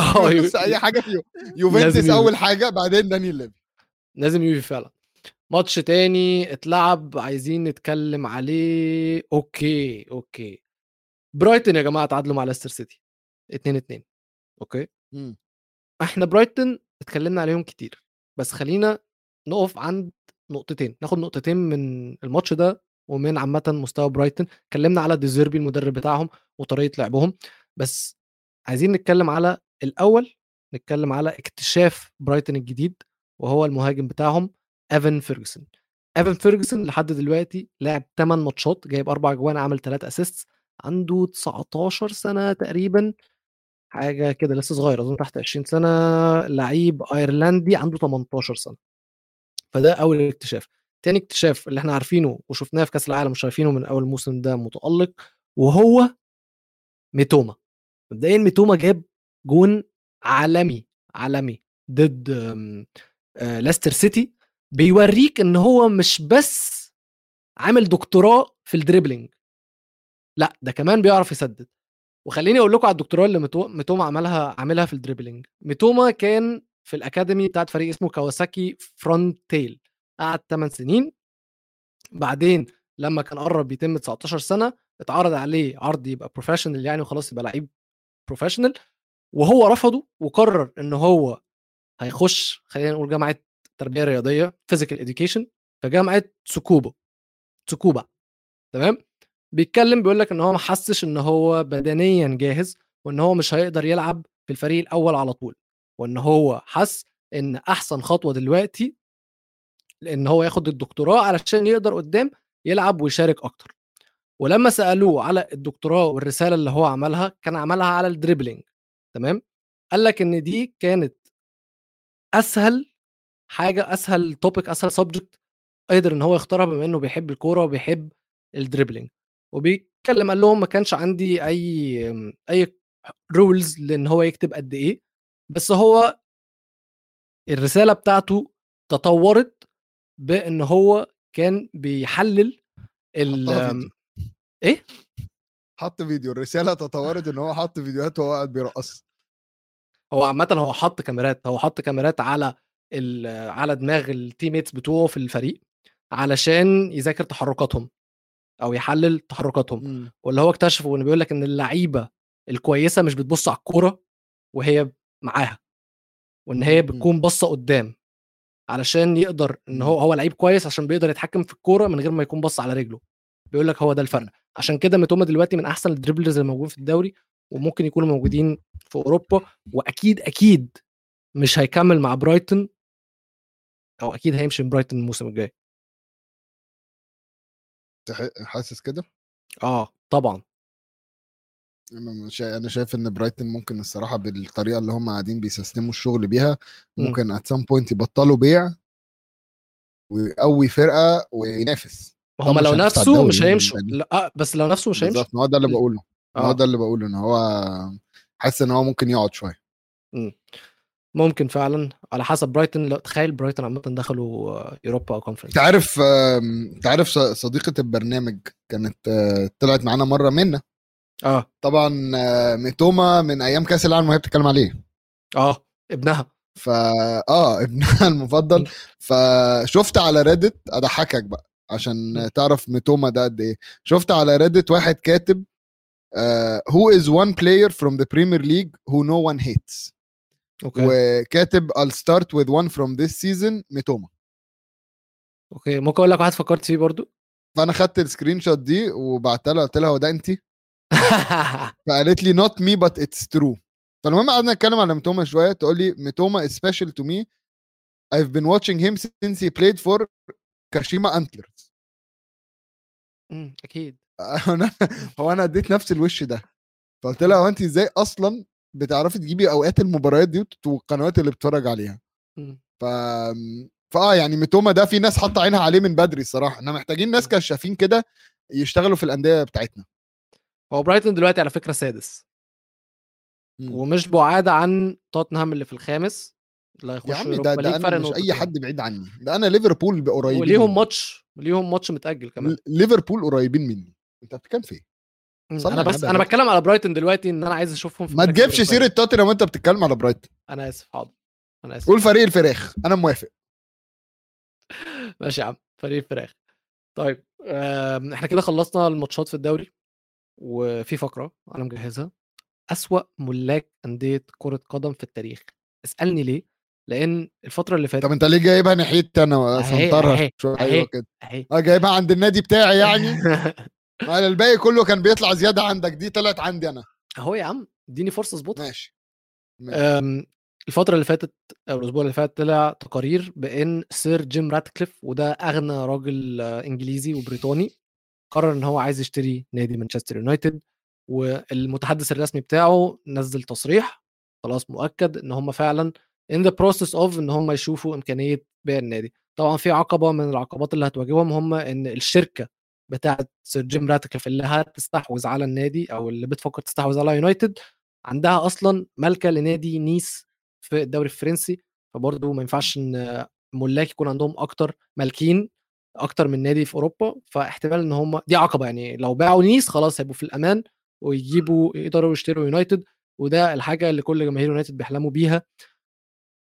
اي حاجه فيه يوفنتوس اول حاجه، بعدين داني ليفي، لازم يوفي فعلا. ماتش تاني اتلعب عايزين نتكلم عليه. اوكي برايتون يا جماعه تعادلوا مع ليستر سيتي 2-2. اوكي احنا برايتون اتكلمنا عليهم كتير، بس خلينا نقف عند نقطتين، ناخد نقطتين من الماتش ده ومن عامه مستوى برايتون. اتكلمنا على ديزيربي المدرب بتاعهم وطريقه لعبهم، بس عايزين نتكلم على الاول، نتكلم على اكتشاف برايتون الجديد وهو المهاجم بتاعهم ايفان فيرجسون. لحد دلوقتي لعب 8 ماتشات، جايب 4 اجوان، عمل 3 اسيست، عنده 19 سنه تقريبا، حاجه كده، لسه صغير، اظن تحت 20 سنه. لعيب ايرلندي عنده 18 سنه. فده اول اكتشاف. تاني اكتشاف اللي احنا عارفينه وشفناه في كاس العالم، مش عارفينه من اول موسم ده متالق، وهو ميتوما. مبدئيا ميتوما جاب جون عالمي ضد ليستر سيتي، بيوريك ان هو مش بس عامل دكتوراه في الدريبلينج، لا ده كمان بيعرف يسدد. وخليني اقول لكم على الدكتوراه اللي ميتوما عملها في الدريبلينج. ميتوما كان في الاكاديمي بتاعت فريق اسمه كاواساكي فرونت تيل، قعد 8 سنين بعدين لما كان قرب يتم 19 سنه اتعرض عليه عرض يبقى بروفيشنال يعني وخلاص يبقى لعيب بروفيشنال، وهو رفضه وقرر ان هو هيخش خلينا نقول جامعه تربيه رياضيه فيزيكال اديوكيشن في جامعه تسوكوبا. تمام، بيتكلم بيقول لك ان هو ما حسش ان هو بدنيا جاهز وان هو مش هيقدر يلعب في الفريق الاول على طول، وان هو حس ان احسن خطوه دلوقتي لان هو ياخد الدكتوراه علشان يقدر قدام يلعب ويشارك اكتر. ولما سالوه على الدكتوراه والرساله اللي هو عملها كان عملها على الدريبلينج، تمام، قال لك ان دي كانت اسهل حاجه، اسهل توبيك، اسهل سبجكت قادر ان هو يختارها بما انه بيحب الكوره وبيحب الدريبلينج. وبيتكلم قال لهم ما كانش عندي اي رولز لان هو يكتب قد ايه، بس هو الرساله بتاعته تطورت بان هو كان بيحلل ايه، حط فيديو. الرساله تطورت ان هو حط فيديوهات وهو قاعد بيرقص. هو عامه هو حط كاميرات، على دماغ التيميتس بتوعه في الفريق علشان يذاكر تحركاتهم او يحلل تحركاتهم. واللي هو اكتشفه انه بيقول لك ان اللعيبه الكويسه مش بتبص على الكوره وهي معاها، وان هي بتكون بصه قدام علشان يقدر ان هو لعيب كويس عشان بيقدر يتحكم في الكوره من غير ما يكون بص على رجله. بيقول لك هو ده الفرق، عشان كده متوما دلوقتي من احسن الدريبلرز اللي موجودين في الدوري وممكن يكونوا موجودين في اوروبا، واكيد اكيد مش هيكمل مع برايتون، او اكيد هيمشي من برايتون الموسم الجاي. حاسس كده؟ طبعا انا شايف ان برايتون ممكن الصراحه بالطريقه اللي هم قاعدين بيسستموا الشغل بيها ممكن at some point يبطلوا بيع ويقوي فرقه وينافس. هم لو نفسه مش هيمشوا، لا بس لو نفسه مش هيمشي. هو ده اللي بقوله، ان هو حاسس ان هو ممكن يقعد شويه. ممكن فعلا على حسب برايتون. لو تخيل برايتون عامه دخلوا يوروبا او كونفرنس. تعرف صديقه البرنامج كانت طلعت معانا مره مننا، طبعا ميتوما من ايام كاس العالم وهي بتتكلم عليه، ابنها، ابنها المفضل. فشفت على ريدت، اضحكك بقى عشان تعرف ميتوما ده قد ايه. شفت على ريدت واحد كاتب who is one player from the Premier League who no one hates. Okay. وكاتب I'll start with one from this season ميتوما. اوكي، ممكن اقول لك واحد فكرت فيه برضو. فانا خدت السكرين شوت دي وبعتها لها، قلت لها هو ده انت؟ فقالت لي not me but it's true. فالمهم قعدنا نتكلم على ميتوما شويه، تقول لي ميتوما is special to me. I've been watching him since he played for كاشيما أنتلرز. اكيد. هو انا اديت نفس الوش ده، فقلت لها هو انت ازاي اصلا بتعرفي تجيبي اوقات المباريات دي والقنوات اللي بتتفرج عليها؟ يعني ميتوما ده في ناس حاطه عينها عليه من بدري الصراحه. احنا محتاجين ناس كشافين كده يشتغلوا في الانديه بتاعتنا. هو برايتون دلوقتي على فكره سادس، ومش بعاد عن توتنهام اللي في الخامس. لا يخشوا ده أنا مش اي حد بعيد عني، ده انا ليفربول قريبين، وليهم ماتش متاجل كمان. ليفربول قريبين مني. انت بتتكلم فين؟ انا بتكلم على برايتون دلوقتي، ان انا عايز اشوفهم. ما تجيبش سيره توتنهام وانت بتتكلم على برايتون. انا اسف، حاضر، انا اسف. قول فريق الفراخ، انا موافق. ماشي يا عم، فريق الفراخ. طيب احنا كده خلصنا الماتشات في الدوري، وفي فقره انا مجهزها، اسوأ ملاك انديه كره قدم في التاريخ. اسالني ليه؟ لان الفتره اللي فاتت. طب انت ليه جايبها ناحيتي انا؟ سنطرها شويه. ايوه كده، جايبها عند النادي بتاعي يعني. على الباقي كله كان بيطلع زياده عندك، دي طلعت عندي انا اهو. يا عم اديني فرصه اظبطها. ماشي. الفتره اللي فاتت او الاسبوع اللي فات طلع تقارير بان سير جيم راتكليف، وده اغنى راجل انجليزي وبريطاني، قرر ان هو عايز يشتري نادي مانشستر يونايتد. والمتحدث الرسمي بتاعه نزل تصريح خلاص مؤكد ان هم فعلا in the process of ان هم يشوفوا امكانيه بيع النادي. طبعا في عقبه من العقبات اللي هتواجههم هم، ان الشركه بتاعه سير جيم راتكليف اللي هتستحوذ على النادي او اللي بتفكر تستحوذ على يونايتد عندها اصلا ملكه لنادي نيس في الدوري الفرنسي. فبرضه ما ينفعش ان ملاك يكون عندهم اكتر، مالكين اكتر من نادي في اوروبا. فاحتمال ان هم دي عقبه، يعني لو باعوا نيس خلاص هيبقوا في الامان ويجيبوا يقدروا يشتروا يونايتد، وده الحاجه اللي كل جماهير يونايتد بيحلموا بيها.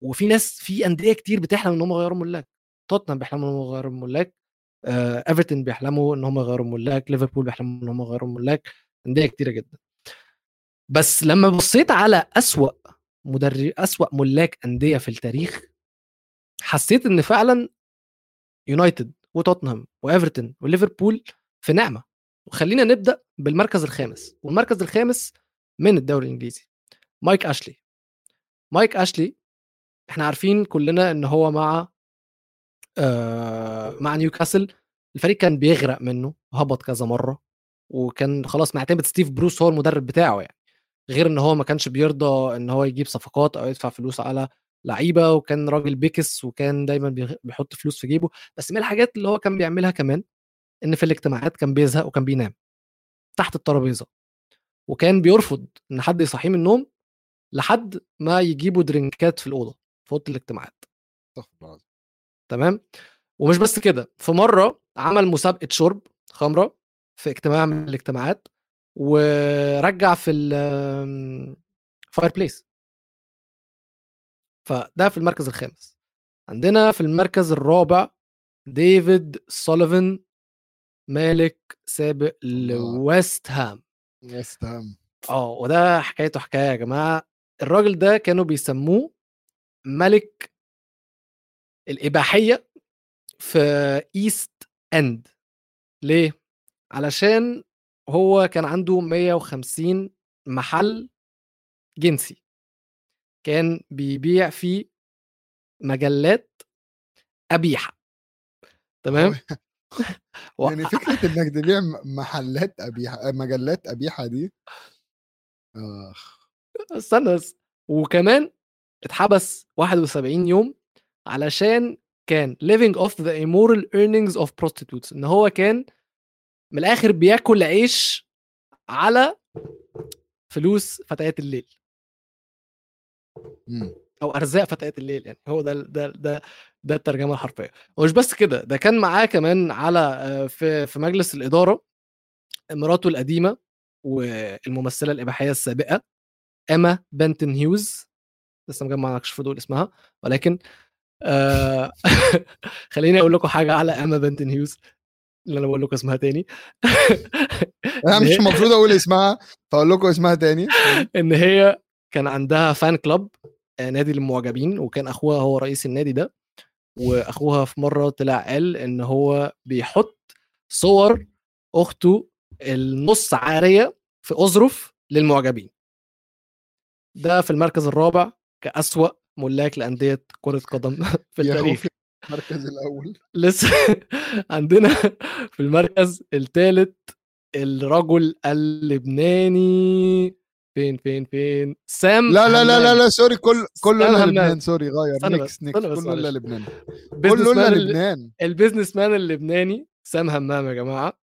وفي ناس في انديه كتير بتحلم ان هم يغيروا ملاك. توتنهام بيحلموا ان هم يغيروا ملاك، ايفرتون بيحلموا ان هم يغيروا ملاك، ليفربول بيحلموا ان هم يغيروا ملاك، انديه كتيره جدا. بس لما بصيت على اسوا مدرب اسوا ملاك انديه في التاريخ، حسيت ان فعلا يونايتد وتوتنهام وايفرتون وليفربول في نعمه. وخلينا نبدا بالمركز الخامس، والمركز الخامس من الدوري الانجليزي مايك اشلي. مايك اشلي احنا عارفين كلنا ان هو مع نيوكاسل الفريق كان بيغرق منه، هبط كذا مره، وكان خلاص معتمد ستيف بروس هو المدرب بتاعه، يعني غير ان هو ما كانش بيرضى ان هو يجيب صفقات او يدفع فلوس على لعيبه، وكان راجل بيكس وكان دايما بيحط فلوس في جيبه. بس من الحاجات اللي هو كان بيعملها كمان ان في الاجتماعات كان بيزهق وكان بينام تحت الترابيزه، وكان بيرفض ان حد يصحيه من النوم لحد ما يجيبوا درينكات في الاوضه في اوضه الاجتماعات. تمام. ومش بس كده، في مره عمل مسابقه شرب خمره في اجتماع من الاجتماعات، ورجع في الفاير بليس. فده في المركز الخامس. عندنا في المركز الرابع ديفيد سوليفان، مالك سابق لويست هام. ويست هام وده حكايته حكايه يا جماعه. الراجل ده كانوا بيسموه ملك الاباحيه في ايست اند. ليه؟ علشان هو كان عنده 150 محل جنسي كان بيبيع فيه مجلات أبيحة. تمام. يعني فكرة انك تبيع محلات أبيحة، مجلات أبيحة دي استنس. وكمان اتحبس 71 يوم علشان كان living off the immoral earnings of prostitutes. ان هو كان من الآخر بياكل عيش على فلوس فتيات الليل او ارزاق فتيات الليل، يعني هو ده الترجمه الحرفيه. ومش بس كده، ده كان معاه كمان على في مجلس الاداره مراته القديمه والممثله الاباحيه السابقه اما بنتن هيوز، لسه مجمع معكش في دول اسمها، ولكن خليني اقول لكم حاجه على اما بنتن هيوز اللي انا بقول لكم اسمها تاني. انا مش المفروض اقول اسمها، فاقول لكم اسمها تاني. ان هي كان عندها فان كلاب، نادي للمعجبين، وكان اخوها هو رئيس النادي ده. واخوها في مره طلع قال ان هو بيحط صور اخته النص عاريه في اظرف للمعجبين. ده في المركز الرابع كأسوأ ملاك لانديه كره قدم في التاريخ. المركز الاول لسه عندنا في المركز الثالث الرجل اللبناني فين سام. لا سوري، كله لبنان. سوري، غير نيكس كله لبنان، كله لبنان. البيزنس مان اللبناني سام همام يا جماعه،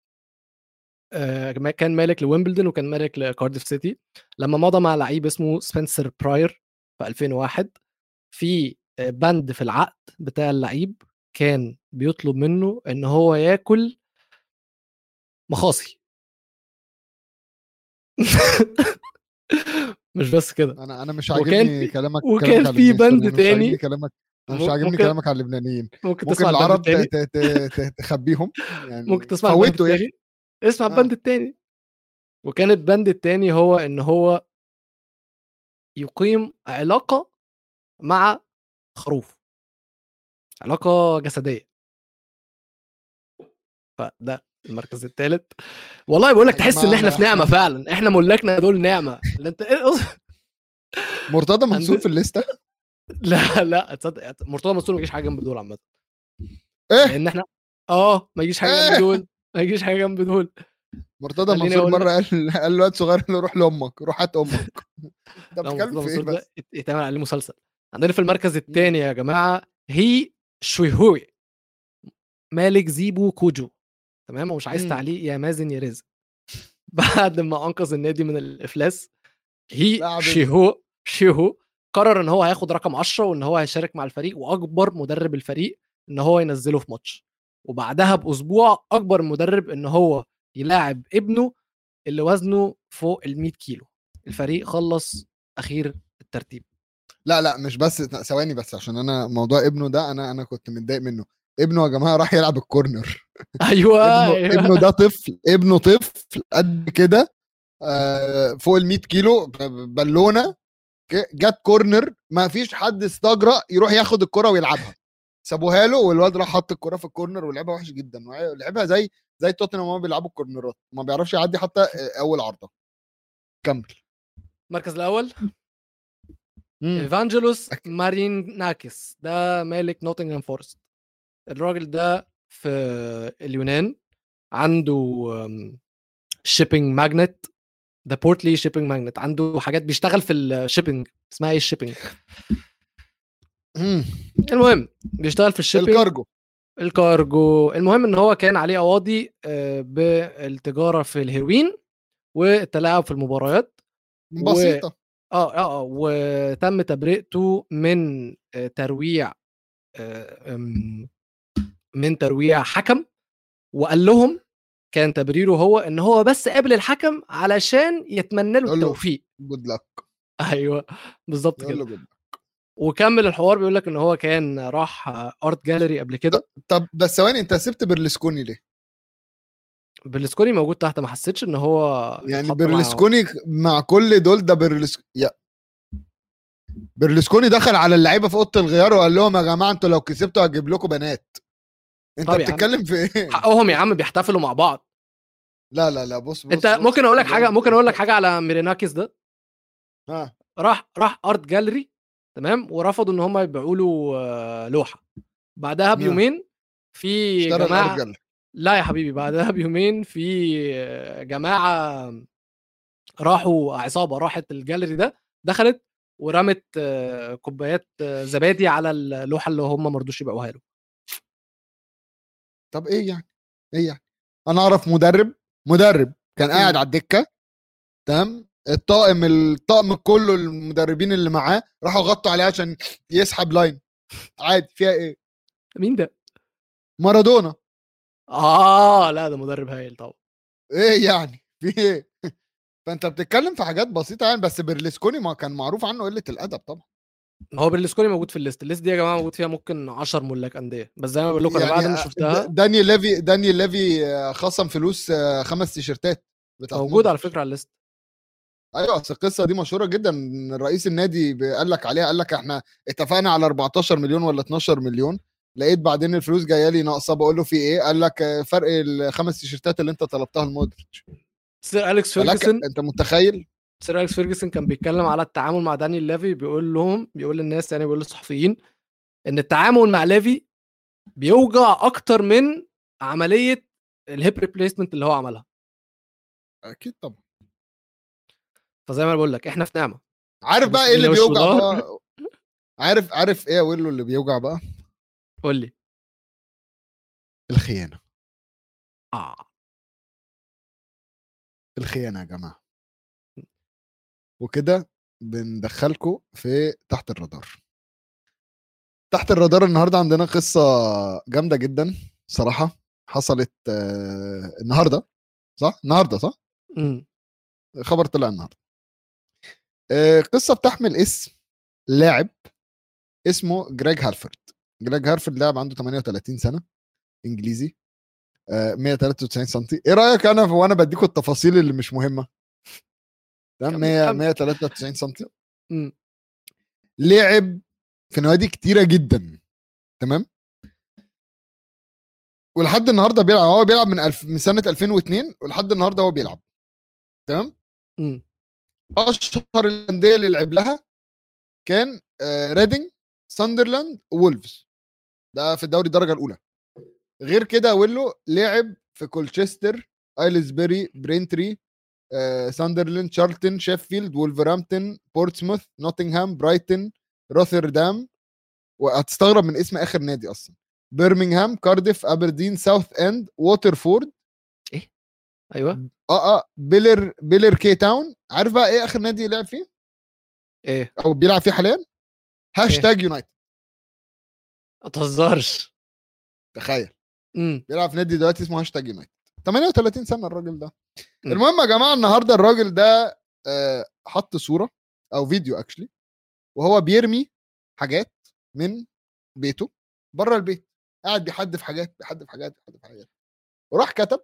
كان مالك لويمبلدون وكان مالك لكارديف سيتي. لما مضى مع لعيب اسمه سبنسر براير في 2001، في بند في العقد بتاع اللعيب كان بيطلب منه ان هو ياكل مخاصي. مش بس كده، انا مش عاجبني كلامك. وكان في بند تاني، مش عاجبني كلامك على اللبنانيين. ممكن العرب تخبيهم، يعني ممكن تسمع البند التاني. اسمع البند التاني. وكان البند التاني هو ان هو يقيم علاقه مع خروف، علاقه جسديه. فده المركز الثالث. والله بقول لك تحس ان احنا في نعمه فعلا، احنا ملاكنا دول نعمه. انت مرتضى منصور في الليسته؟ لا تصدق، مرتضى منصور ما يجيش حاجه جنب دول عامه. ايه ان احنا ما يجيش حاجه جنب دول، ما يجيش حاجه جنب دول. مرتضى منصور مره قال له واد صغير له روح لامك، روح هات امك. ده بتكلم في ايه بس؟ يتعمل عليه مسلسل. عندنا في المركز الثاني يا جماعه هي شويهوي، مالك زيبو كوجو. تمام. ومش عايز تعليق يا مازن يا رزق. بعد ما انقذ النادي من الافلاس، هي شيهو قرر ان هو هياخد رقم 10 وان هو هيشارك مع الفريق، واكبر مدرب الفريق ان هو ينزله في ماتش. وبعدها باسبوع اكبر مدرب ان هو يلاعب ابنه اللي وزنه فوق ال100 كيلو. الفريق خلص اخير الترتيب. لا مش بس ثواني، بس عشان انا موضوع ابنه ده انا كنت متضايق منه. ابنه يا جماعه راح يلعب الكورنر. ايوه ابنه ده طفل، ابنه طفل قد كده فوق ال 100 كيلو بالونه، جت كورنر ما فيش حد استجرأ يروح ياخد الكره ويلعبها، سابوها له والواد راح حط الكره في الكورنر ولعبها وحش جدا، ولعبها زي توتنهام ما بيلعبوا الكورنرات، ما بيعرفش يعدي حتى اول عرضه. كمل. المركز الاول إيفانجيلوس ماريناكس، ده مالك نوتنغهام فورست. الراجل ده في اليونان، عنده شيبينج ماجنت، ده بورتلي شيبينج ماجنت، عنده حاجات بيشتغل في الشيبينج، اسمها ايه الشيبينج، المهم بيشتغل في الشيبينج، الكارجو. المهم ان هو كان عليه قواضي بالتجاره في الهيروين والتلاعب في المباريات بسيطه وتم تبرئته من ترويع حكم، وقال لهم كان تبريره هو ان هو بس قابل الحكم علشان يتمنى له التوفيق. جود لك. ايوه بالظبط كده. وكمل الحوار بيقول لك ان هو كان راح ارت جاليري قبل كده. طب بس ثواني، انت سبت برلسكوني ليه؟ برلسكوني موجود تحت، ما حسيتش ان هو يعني برلسكوني مع كل دول ده برلسكوني دخل على اللعيبه في اوضه الغيار وقال لهم يا جماعه انتوا لو كسبتوا هجيب لكم بنات. انت بتتكلم في ايه؟ حقهم يا عم، بيحتفلوا مع بعض. لا لا لا بص انت ممكن اقول لك حاجه، ممكن اقول لك حاجه على ميريناكس ده. راح ارت جاليري تمام، ورفضوا ان هم يبيعوا له لوحه. بعدها بيومين في جماعه، لا يا حبيبي، بعدها بيومين في جماعه راحوا، عصابه راحت الجاليري ده، دخلت ورمت كوبايات زبادي على اللوحه اللي هم ما رضوش يبيعوها له. طب ايه يعني؟ ايه يعني؟ انا اعرف مدرب كان قاعد على الدكه تمام، الطاقم كله المدربين اللي معاه راحوا غطوا عليه عشان يسحب لاين عادي، فيها ايه؟ مين ده؟ مارادونا. لا ده مدرب هايل طبعا. ايه يعني؟ في ايه؟ فانت بتتكلم في حاجات بسيطه يعني. بس برلسكوني ما كان معروف عنه قله الادب طبعا. هو برلسكوني موجود في الليست دي يا جماعه، موجود فيها ممكن 10 ملاك انديه، بس زي ما بقول لكم انا بعد ما شفتها. دانيال ليفي خصم فلوس 5 تيشيرتات موجود على فكره على الليست. ايوه القصه دي مشهوره جدا، رئيس النادي قال لك عليها، قال لك احنا اتفقنا على 14 مليون ولا 12 مليون، لقيت بعدين الفلوس جايه لي ناقصه، بقول له في ايه؟ قال لك فرق ال5 تيشيرتات اللي انت طلبتها لمودريتش. سير أليكس فيرجسون، انت متخيل سير أليكس فيرجسون كان بيتكلم على التعامل مع دانيال ليفي، بيقول للناس يعني، بيقول للصحفيين ان التعامل مع ليفي بيوجع اكتر من عمليه الهيب ريبليسمنت اللي هو عملها. اكيد طبعا. فزي ما بقول لك احنا في نعمه. عارف بقى ايه اللي بيوجع بقى؟ عارف ايه اقول له اللي بيوجع بقى؟ قول لي. الخيانه. الخيانه يا جماعه. وكده بندخلكم في تحت الرادار. تحت الرادار النهارده عندنا قصه جامده جدا صراحه، حصلت النهارده صح خبر طلع النهارده. قصه بتحمل اسم لاعب اسمه جريج هارفورد، لاعب عنده 38 سنه انجليزي، 193 سنتي. ايه رايك انا وانا بديكم التفاصيل اللي مش مهمه؟ تمام. 193 سنتي. لعب في نوادي كتيره جدا تمام، ولحد النهارده بيلعب. هو بيلعب من سنه 2002 ولحد النهارده هو بيلعب تمام. اشهر الانديه اللي لعب لها كان ريدنج، ساندرلاند، وولفز، ده في الدوري الدرجه الاولى. غير كده وله لعب في كولتشستر، ايلزبري، برينتري، ساندرلاند، شارلتون، شيفيلد، وولفرهامبتون، بورتسموث، نوتنغهام، برايتون، روثردام، وهتستغرب من اسم اخر نادي اصلا، برمنغهام، كارديف، ابردين، ساوث اند، ووترفورد، ايه ايوه بيلر كي تاون. عارف بقى ايه اخر نادي لعب فيه ايه او بيلعب فيه حاليا؟ هاشتاج يونايتد. ما تهزرش. تخيل بيلعب في نادي دلوقتي اسمه هاشتاج يونايتد. 38 سنه الراجل ده. المهم يا جماعه النهارده الراجل ده حط صوره او فيديو اكشلي وهو بيرمي حاجات من بيته بره البيت، قاعد بيحدف حاجات، وراح كتب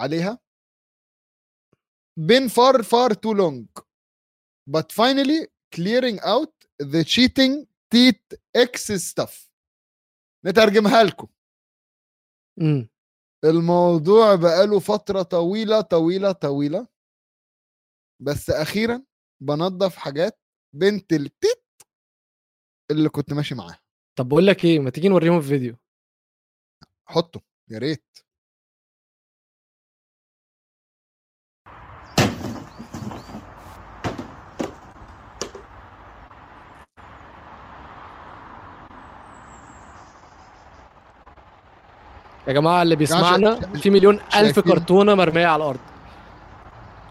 عليها been far too long but finally clearing out the cheating teat x stuff. نترجمها لكم. الموضوع بقاله فترة طويلة بس أخيرا بنظف حاجات بنت التيت اللي كنت ماشي معاها. طب بقول لك ايه، ما تيجي نوريهم في فيديو؟ حطه يا ريت. يا جماعة اللي بيسمعنا في 1,000,000 كرتونة مرمية على الأرض.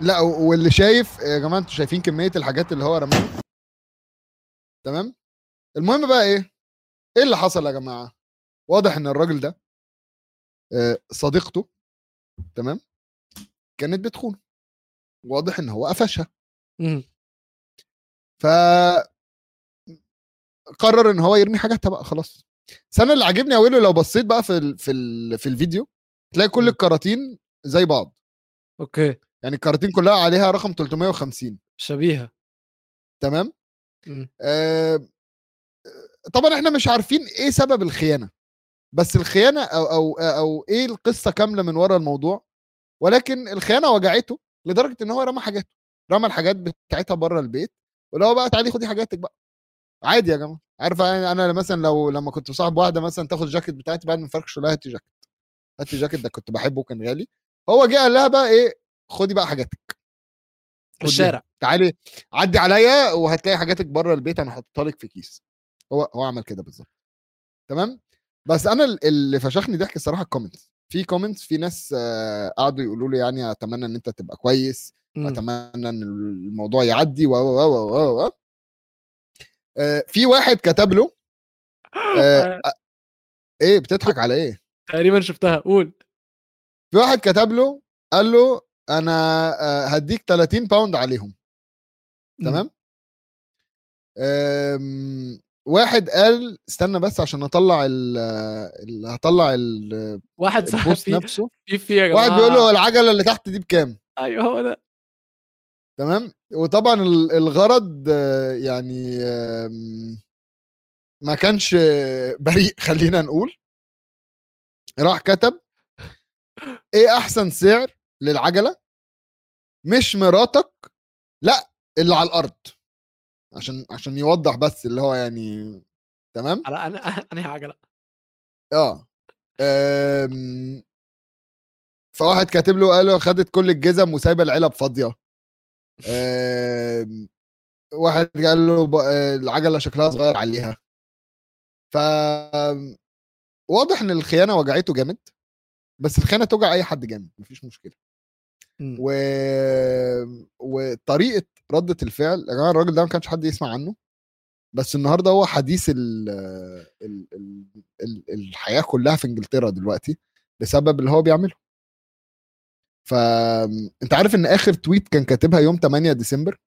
لا واللي شايف يا جماعة، انتوا شايفين كمية الحاجات اللي هو رماها؟ تمام. المهم بقى ايه اللي حصل يا جماعة؟ واضح ان الراجل ده صديقته تمام كانت بتخونه، واضح ان هو قفشها، فقرر ان هو يرمي حاجاتها بقى خلاص. سنة اللي عجبني اوله لو بصيت بقى في الفيديو تلاقي كل الكراتين زي بعض. اوكي، يعني الكراتين كلها عليها رقم 350 شبيهة. تمام. طبعا احنا مش عارفين ايه سبب الخيانة، بس الخيانة او ايه القصة كاملة من وراء الموضوع، ولكن الخيانة وجعته لدرجة ان هو رمى الحاجات بتاعتها بره البيت، ولو بقى تعالي خدي حاجاتك بقى عادي يا جماعة. عارف انا مثلا لما كنت صاحب واحده مثلا تاخد الجاكيت بتاعتي بعد ما فركش لها هات الجاكيت ده كنت بحبه وكان غالي، هو جه قال لها بقى خدي بقى حاجاتك في الشارع، تعالي عدي عليا وهتلاقي حاجاتك بره البيت انا حاططها لك في كيس. هو عمل كده بالظبط. تمام. بس انا اللي فشخني ضحك الصراحه الكومنتس في ناس قعدوا يقولوا لي يعني اتمنى ان انت تبقى كويس، اتمنى ان الموضوع يعدي و في واحد كتب له ايه بتضحك على ايه؟ تقريبا شفتها. قول. في واحد كتب له قال له انا هديك 30 باوند عليهم. تمام. واحد قال استنى بس عشان اطلع هطلع واحد صاحبي نفسه يا جماعه، واحد بيقول له العجله اللي تحت دي بكام؟ ايوه هو ده. تمام. وطبعا الغرض يعني ما كانش بريء، خلينا نقول راح كتب ايه احسن سعر للعجلة؟ مش مراتك، لا اللي على الارض، عشان يوضح بس اللي هو يعني. تمام. انا عجلة فواحد كاتب له قال له خدت كل الجزم وسايبه العلب فاضية. واحد قال له العجلة شكلها صغير عليها. فواضح ان الخيانة وجعته جامد، بس الخيانة توجع اي حد جامد مفيش مشكلة. وطريقة ردة الفعل يا جماعة، الراجل ده ما كانش حد يسمع عنه، بس النهاردة هو حديث الحياة كلها في انجلترا دلوقتي بسبب اللي هو بيعمله. فأنت عارف ان اخر تويت كان كاتبها يوم 8 ديسمبر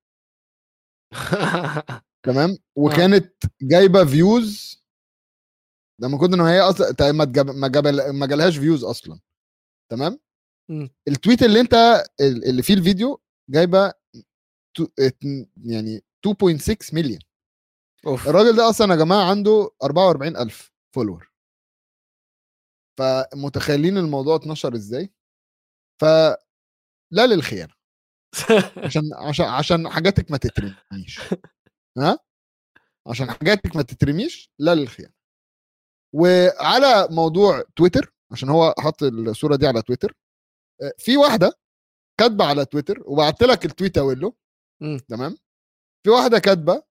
تمام، وكانت جايبة فيوز ده ما كنت انه هي اصلا ما جالهاش فيوز اصلا. تمام. التويت اللي انت اللي فيه الفيديو جايبة يعني 2.6 مليون. الراجل ده اصلا يا جماعة عنده 44,000 فولور، فمتخيلين الموضوع اتنشر ازاي. فلا للخيانة عشان حاجاتك ما تترميش، ها، عشان حاجاتك ما تترميش، لا للخيانة. وعلى موضوع تويتر، عشان هو حط الصورة دي على تويتر، في واحدة كاتبة على تويتر وبعت لك التويت اوله. تمام. في واحدة كاتبة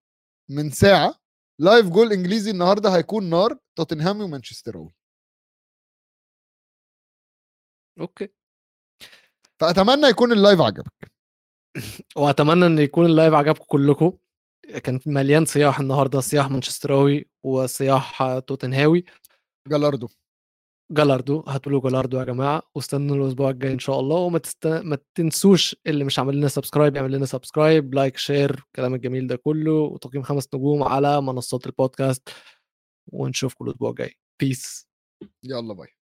من ساعة لايف جول انجليزي النهاردة هيكون نار توتنهامي ومانشستراوي. اوكي. فأتمنى يكون اللايف عجبك وأتمنى أن يكون اللايف عجبكم كلكم. كان مليان صياح النهاردة، صياح مانشستراوي وصياح توتنهاوي. جالاردو هتقولوا جالاردو يا جماعة، واستنوا الأسبوع الجاي إن شاء الله. ما تنسوش اللي مش عامل لنا سبسكرايب يعمل لنا سبسكرايب، لايك، شير، الكلام الجميل ده كله، وتقييم 5 نجوم على منصات البودكاست، ونشوفكم الأسبوع الجاي. بيس، يلا باي.